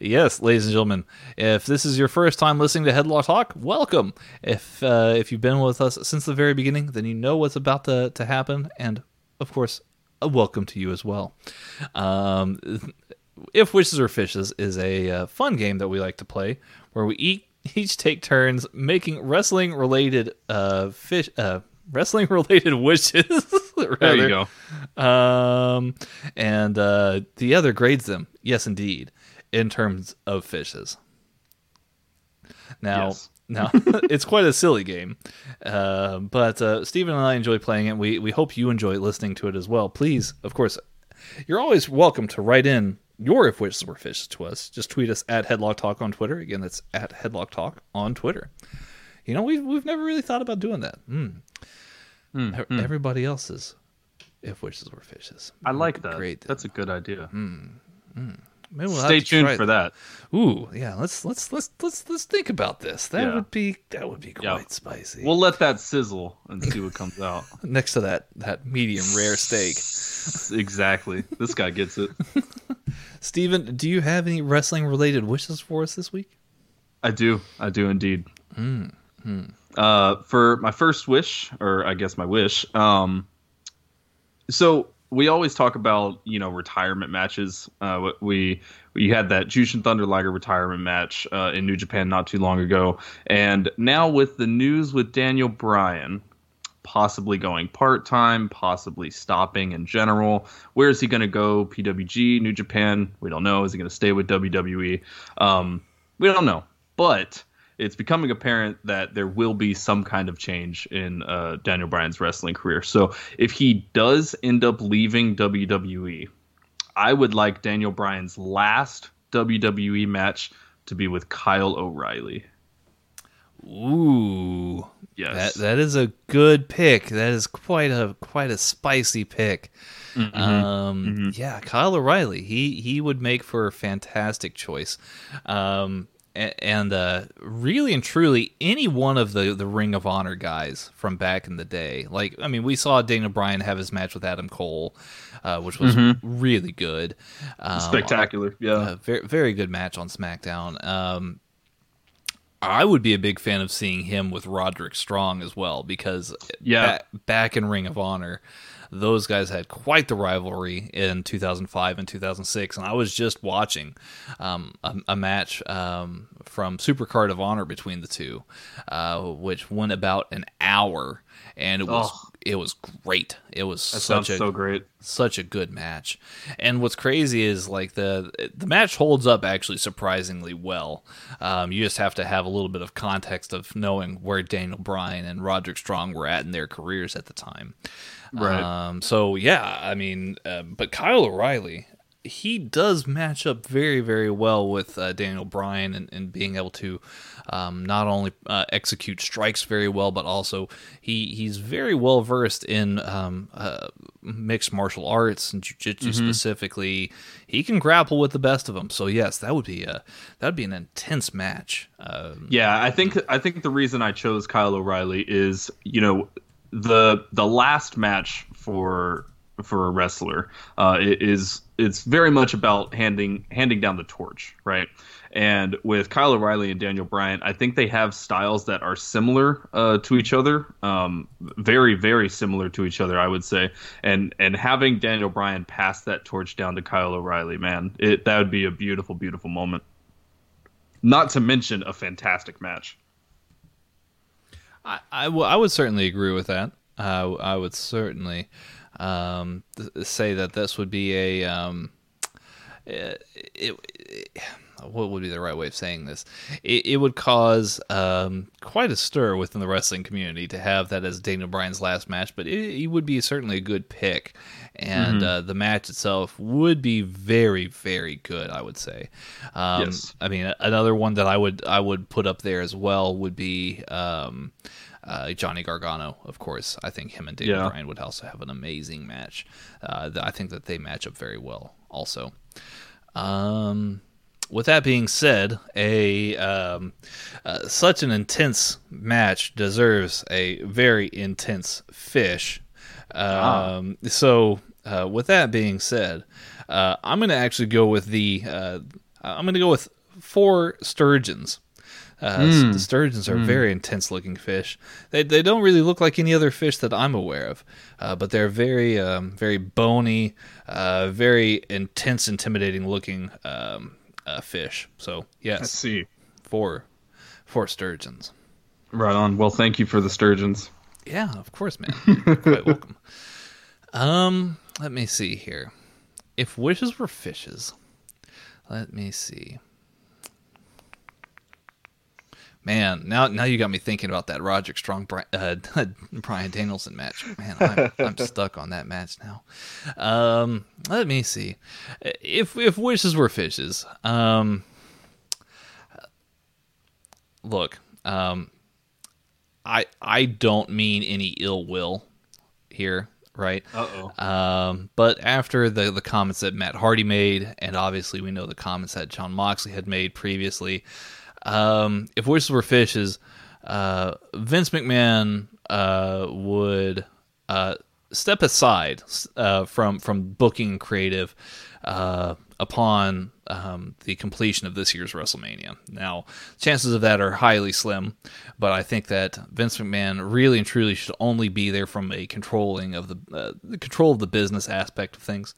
Yes, ladies and gentlemen, if this is your first time listening to Headlock Talk, welcome. If uh, if you've been with us since the very beginning, then you know what's about to, to happen, and of course, a welcome to you as well. Um, If Wishes Are Fishes is a uh, fun game that we like to play, where we eat, each take turns making wrestling-related uh, fish... Uh, Wrestling related wishes. There you go. Um, and uh, the other grades them. Yes, indeed. In terms of fishes. Now, yes. now it's quite a silly game. Uh, but uh, Steven and I enjoy playing it. We, we hope you enjoy listening to it as well. Please, of course, you're always welcome to write in your If Wishes Were Fishes to us. Just tweet us at Headlock Talk on Twitter. Again, that's at Headlock Talk on Twitter. You know, we've, we've never really thought about doing that. Mm. Mm, Everybody mm. else's If Wishes Were Fishes. I like that. Great. That's a good idea. Mm, mm. Maybe we'll Stay tuned for that. that. Ooh, yeah. Let's let's let's let's let's think about this. That yeah. would be that would be quite yeah. spicy. We'll let that sizzle and see what comes out next to that that medium rare steak. Exactly. This guy gets it. Steven, do you have any wrestling related wishes for us this week? I do. I do indeed. Mm. Hmm. Uh, for my first wish, or I guess my wish, um, So we always talk about, you know, retirement matches. Uh, we we had that Jushin Thunder Liger retirement match uh, in New Japan not too long ago. And now with the news with Daniel Bryan possibly going part-time, possibly stopping in general. Where is he going to go? P W G, New Japan? We don't know. Is he going to stay with W W E? Um, we don't know. But it's becoming apparent that there will be some kind of change in uh, Daniel Bryan's wrestling career. So if he does end up leaving W W E, I would like Daniel Bryan's last W W E match to be with Kyle O'Reilly. Ooh, yes, that, that is a good pick. That is quite a quite a spicy pick. Mm-hmm. Um, mm-hmm. Yeah, Kyle O'Reilly. He he would make for a fantastic choice. Um, and, and uh, really and truly, any one of the, the Ring of Honor guys from back in the day. Like, I mean, we saw Daniel Bryan have his match with Adam Cole, uh, which was mm-hmm. really good, um, spectacular. Yeah, uh, very very good match on SmackDown. Um, I would be a big fan of seeing him with Roderick Strong as well, because yeah. ba- back in Ring of Honor, those guys had quite the rivalry in two thousand five and two thousand six. And I was just watching um, a, a match um, from Supercard of Honor between the two, uh, which went about an hour, and it was oh. it was great. It was that such a so great, such a good match. And what's crazy is like the the match holds up actually surprisingly well. Um, you just have to have a little bit of context of knowing where Daniel Bryan and Roderick Strong were at in their careers at the time. Right. Um, so yeah, I mean, uh, but Kyle O'Reilly, he does match up very, very well with uh, Daniel Bryan and, and being able to um, not only uh, execute strikes very well, but also he, he's very well versed in um, uh, mixed martial arts and jiu-jitsu mm-hmm. specifically. He can grapple with the best of them. So yes, that would be a that would be an intense match. Um, yeah, I think I think the reason I chose Kyle O'Reilly is, you know, the the last match for for a wrestler uh, is. It's very much about handing handing down the torch, right? And with Kyle O'Reilly and Daniel Bryan, I think they have styles that are similar uh, to each other, um, very, very similar to each other, I would say. And and having Daniel Bryan pass that torch down to Kyle O'Reilly, man, it, that would be a beautiful, beautiful moment. Not to mention a fantastic match. I, I, w- I would certainly agree with that. Uh, I would certainly... Um, th- say that this would be a um, it, it, it, what would be the right way of saying this? It, it would cause um quite a stir within the wrestling community to have that as Daniel Bryan's last match, but it, it would be certainly a good pick, and mm-hmm. uh, the match itself would be very, very good. I would say. Um, yes. I mean, another one that I would I would put up there as well would be um. Uh, Johnny Gargano, of course. I think him and Daniel yeah. Bryan would also have an amazing match. Uh, I think that they match up very well also. Um, with that being said, a um, uh, such an intense match deserves a very intense fish. Um, wow. So uh, with that being said, uh, I'm going to actually go with the... Uh, I'm going to go with four sturgeons. Uh, mm. The sturgeons are mm. very intense-looking fish. They they don't really look like any other fish that I'm aware of, uh, but they're very um, very bony, uh, very intense, intimidating-looking um, uh, fish. So yes, let's see four four sturgeons. Right on. Well, thank you for the sturgeons. Yeah, of course, man. You're quite welcome. Um, let me see here. If wishes were fishes, let me see. Man, now now you got me thinking about that Roderick Strong Brian, uh, Brian Danielson match. Man, I'm, I'm stuck on that match now. Um, let me see. If if wishes were fishes, um, look, um, I I don't mean any ill will here, right? Uh-oh. Um, but after the the comments that Matt Hardy made, and obviously we know the comments that Jon Moxley had made previously. Um, if wishes were fishes, uh, Vince McMahon uh, would uh, step aside uh, from from booking creative uh, upon um, the completion of this year's WrestleMania. Now, chances of that are highly slim, but I think that Vince McMahon really and truly should only be there from a controlling of the, uh, the control of the business aspect of things.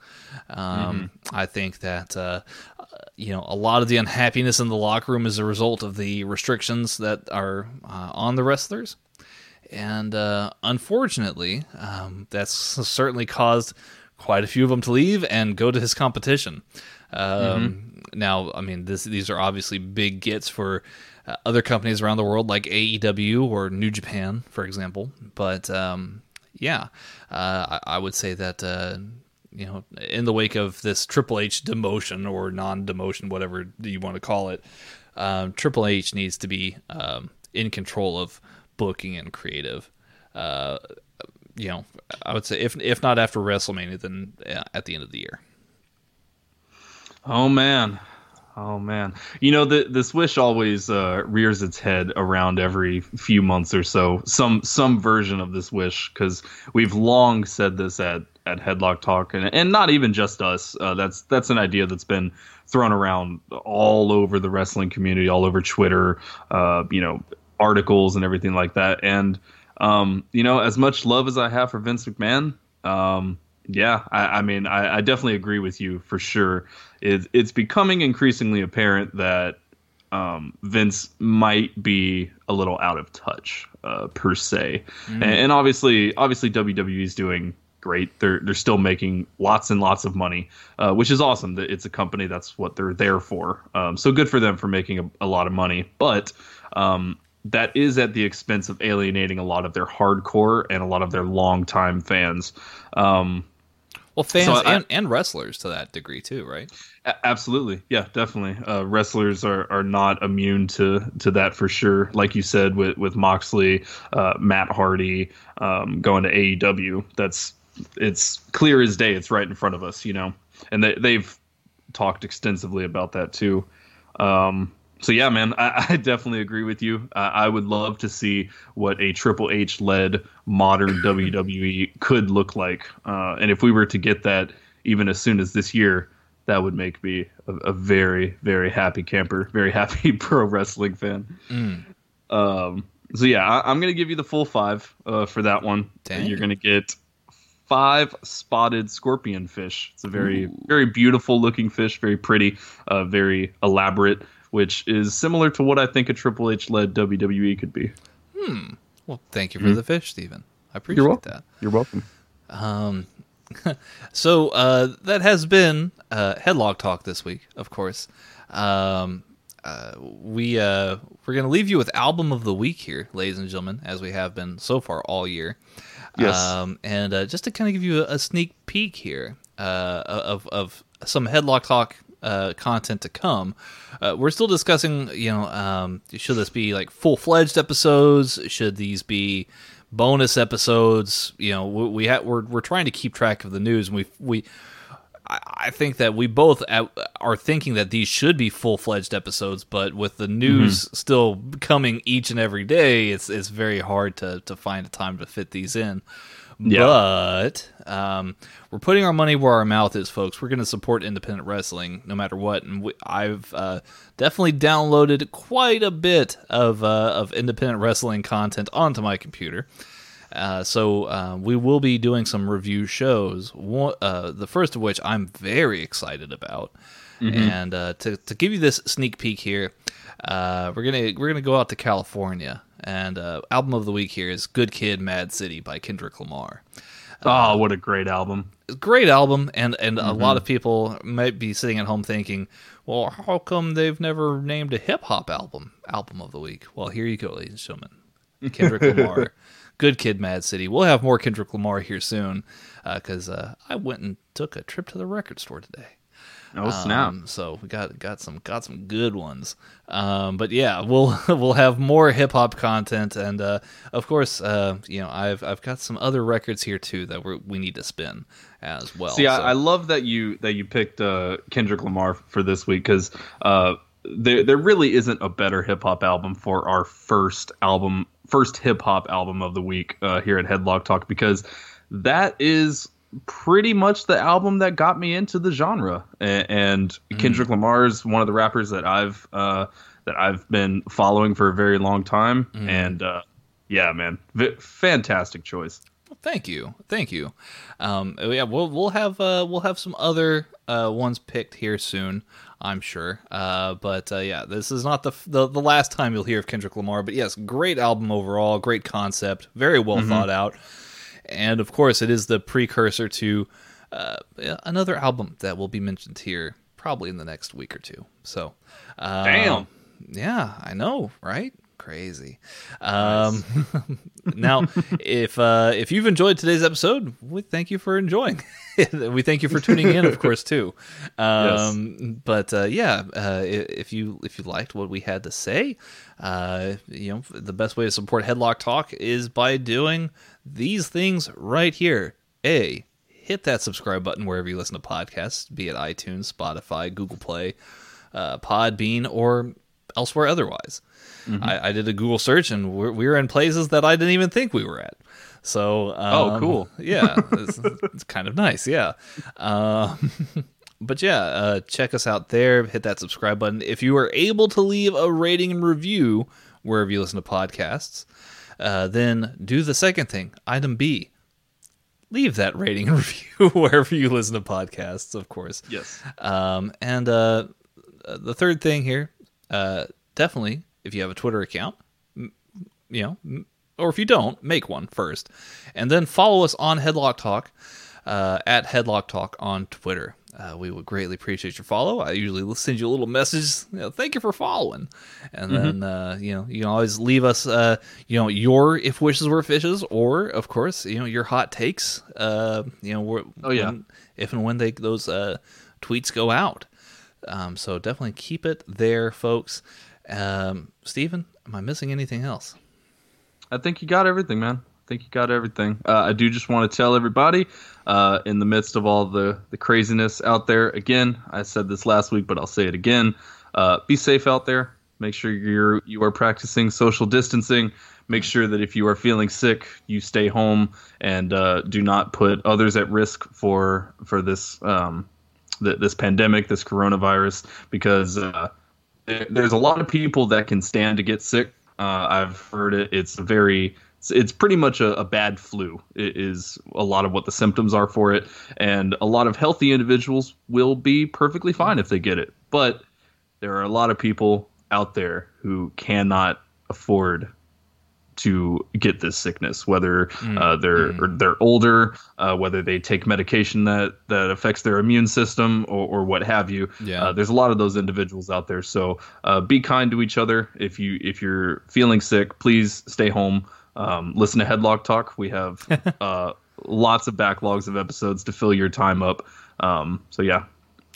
Um, mm-hmm. I think that uh, you know a lot of the unhappiness in the locker room is a result of the restrictions that are uh, on the wrestlers. And uh, unfortunately, um, that's certainly caused quite a few of them to leave and go to his competition. Um, mm-hmm. Now, I mean, this, these are obviously big gets for uh, other companies around the world, like A E W or New Japan, for example. But um, yeah, uh, I, I would say that uh, you know, in the wake of this Triple H demotion or non-demotion, whatever you want to call it, um, Triple H needs to be um, in control of booking and creative. Uh, you know, I would say if if not after WrestleMania, then at the end of the year. Oh man, oh man! You know, the this wish always uh, rears its head around every few months or so. Some some version of this wish, because we've long said this at at Headlock Talk, and and not even just us. Uh, that's that's an idea that's been thrown around all over the wrestling community, all over Twitter. Uh, you know. Articles and everything like that, and um you know, as much love as I have for Vince McMahon, um yeah I, I mean I, I definitely agree with you for sure. It, it's becoming increasingly apparent that um Vince might be a little out of touch uh per se. Mm. and, and obviously obviously W W E is doing great. They're they're still making lots and lots of money, uh which is awesome. It's a company, that's what they're there for, um so good for them for making a, a lot of money, but um that is at the expense of alienating a lot of their hardcore and a lot of their longtime fans. Um, well, fans so I, and, and wrestlers to that degree too, right? Absolutely. Yeah, definitely. Uh, wrestlers are, are not immune to, to that for sure. Like you said, with, with Moxley, uh, Matt Hardy, um, going to A E W, that's, it's clear as day. It's right in front of us, you know, and they, they've talked extensively about that too. Um, So, yeah, man, I, I definitely agree with you. Uh, I would love to see what a Triple H-led modern W W E could look like. Uh, and if we were to get that even as soon as this year, that would make me a, a very, very happy camper, very happy pro wrestling fan. Mm. Um, so, yeah, I, I'm going to give you the full five uh, for that one. Dang. And you're going to get five spotted scorpion fish. It's a very, Ooh. very beautiful looking fish, very pretty, uh, very elaborate, which is similar to what I think a Triple H-led W W E could be. Hmm. Well, thank you for mm-hmm. the fish, Steven. I appreciate You're that. You're welcome. Um, so uh, that has been uh, Headlock Talk this week, of course. Um, uh, we, uh, we're going to leave you with Album of the Week here, ladies and gentlemen, as we have been so far all year. Yes. Um, and uh, just to kind of give you a, a sneak peek here uh, of, of some Headlock Talk Uh, content to come. Uh, we're still discussing, you know, um, should this be like full-fledged episodes? Should these be bonus episodes? You know, we, we ha- we're we're trying to keep track of the news, and we we I think that we both are thinking that these should be full-fledged episodes, but with the news mm-hmm. still coming each and every day, it's it's very hard to to find a time to fit these in. Yeah. But um, we're putting our money where our mouth is, folks. We're going to support independent wrestling no matter what. And we, I've uh, definitely downloaded quite a bit of uh, of independent wrestling content onto my computer. Uh, so uh, we will be doing some review shows, one, uh, the first of which I'm very excited about. Mm-hmm. And uh, to, to give you this sneak peek here, uh, we're gonna we're gonna go out to California. And uh, album of the week here is Good Kid, Mad City by Kendrick Lamar. Oh, uh, what a great album. Great album, and, and mm-hmm. a lot of people might be sitting at home thinking, well, how come they've never named a hip-hop album album of the week? Well, here you go, ladies and gentlemen. Kendrick Lamar, Good Kid, Mad City. We'll have more Kendrick Lamar here soon, because uh, uh, I went and took a trip to the record store today. Oh snap! Um, so we got got some got some good ones. Um, but yeah, we'll we'll have more hip hop content, and uh, of course, uh, you know, I've I've got some other records here too that we we need to spin as well. See, so. I, I love that you that you picked uh, Kendrick Lamar for this week, because uh, there there really isn't a better hip hop album for our first album first hip hop album of the week uh, here at Headlock Talk, because that is pretty much the album that got me into the genre. And, and mm. Kendrick Lamar is one of the rappers that I've uh, that I've been following for a very long time. Mm. And uh, yeah, man, v- fantastic choice. Well, thank you, thank you. Um, yeah, we'll we'll have uh, we'll have some other uh, ones picked here soon, I'm sure. Uh, but uh, yeah, this is not the, the the last time you'll hear of Kendrick Lamar. But yes, great album overall, great concept, very well mm-hmm. thought out. And of course, it is the precursor to uh, another album that will be mentioned here probably in the next week or two. So, um, damn, yeah, I know, right? Crazy. Um, nice. Now, if uh, if you've enjoyed today's episode, we thank you for enjoying. We thank you for tuning in, of course, too. Um, yes. But uh, yeah, uh, if you if you liked what we had to say, uh, you know, the best way to support Headlock Talk is by doing these things right here. A, hit that subscribe button wherever you listen to podcasts, be it iTunes, Spotify, Google Play, uh, Podbean, or elsewhere otherwise. Mm-hmm. I, I did a Google search, and we're, we were in places that I didn't even think we were at. So, um, oh, cool. Yeah, it's, it's kind of nice, yeah. Um, but yeah, uh, check us out there. Hit that subscribe button. If you are able to leave a rating and review wherever you listen to podcasts, Uh, then do the second thing, item B. Leave that rating and review wherever you listen to podcasts, of course. Yes. Um, and uh, the third thing here, uh, definitely, if you have a Twitter account, you know, or if you don't, make one first. And then follow us on Headlock Talk, uh, at Headlock Talk on Twitter. Uh, we would greatly appreciate your follow. I usually send you a little message, you know, thank you for following. And mm-hmm. then, uh, you know, you can always leave us, uh, you know, your if wishes were fishes, or, of course, you know, your hot takes, uh, you know, oh, yeah. when, if and when they those uh, tweets go out. Um, so definitely keep it there, folks. Um, Steven, am I missing anything else? I think you got everything, man. I think you got everything. Uh, I do just want to tell everybody, uh, in the midst of all the, the craziness out there, again, I said this last week, but I'll say it again. Uh, be safe out there. Make sure you're, you are practicing social distancing. Make sure that if you are feeling sick, you stay home and uh, do not put others at risk for for this um, th- this pandemic, this coronavirus, because uh, there, there's a lot of people that can stand to get sick. Uh, I've heard it. It's very... It's pretty much a, a bad flu, it is a lot of what the symptoms are for it. And a lot of healthy individuals will be perfectly fine if they get it. But there are a lot of people out there who cannot afford to get this sickness, whether uh, they're mm. or they're older, uh, whether they take medication that, that affects their immune system or, or what have you. Yeah. Uh, there's a lot of those individuals out there. So uh, be kind to each other. If you if you're feeling sick, please stay home. Um, listen to Headlock Talk. We have uh, lots of backlogs of episodes to fill your time up. Um, so yeah,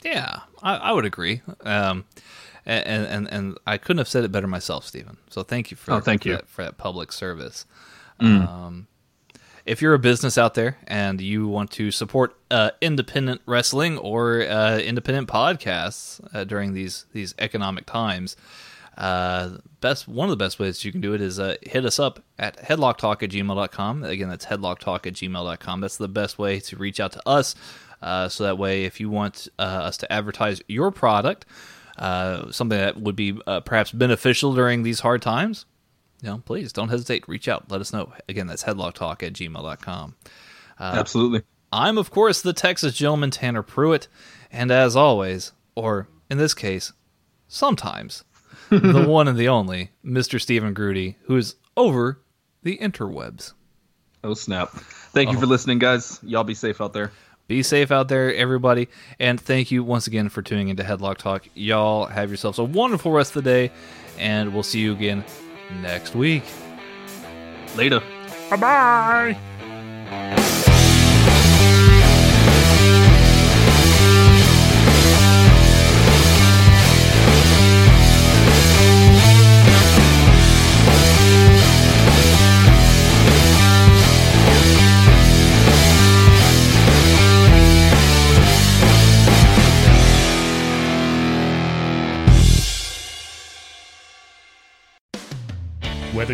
yeah, I, I would agree. Um, and, and and I couldn't have said it better myself, Stephen. So thank you for oh, thank for, you. That, for that public service. Mm. Um, if you're a business out there and you want to support uh, independent wrestling or uh, independent podcasts uh, during these these economic times. Uh, best one of the best ways you can do it is uh, hit us up at headlock talk at gmail dot com. Again, that's headlock talk at gmail dot com. That's the best way to reach out to us. Uh, so that way, if you want uh, us to advertise your product, uh, something that would be uh, perhaps beneficial during these hard times, you know, please don't hesitate. Reach out. Let us know. Again, that's headlock talk at gmail dot com. Uh, Absolutely. I'm, of course, the Texas gentleman, Tanner Pruitt. And as always, or in this case, sometimes... the one and the only, Mister Stephen Grudy, who is over the interwebs. Oh, snap. Thank oh. you for listening, guys. Y'all be safe out there. Be safe out there, everybody. And thank you once again for tuning into Headlock Talk. Y'all have yourselves a wonderful rest of the day, and we'll see you again next week. Later. Bye-bye. Whether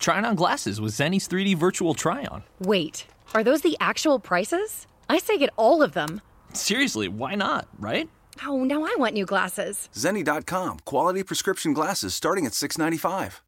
Trying on glasses with Zenni's three D virtual try-on. Wait, are those the actual prices? I say get all of them. Seriously, why not, right? Oh, now I want new glasses. Zenni dot com. Quality prescription glasses starting at six dollars and ninety-five cents.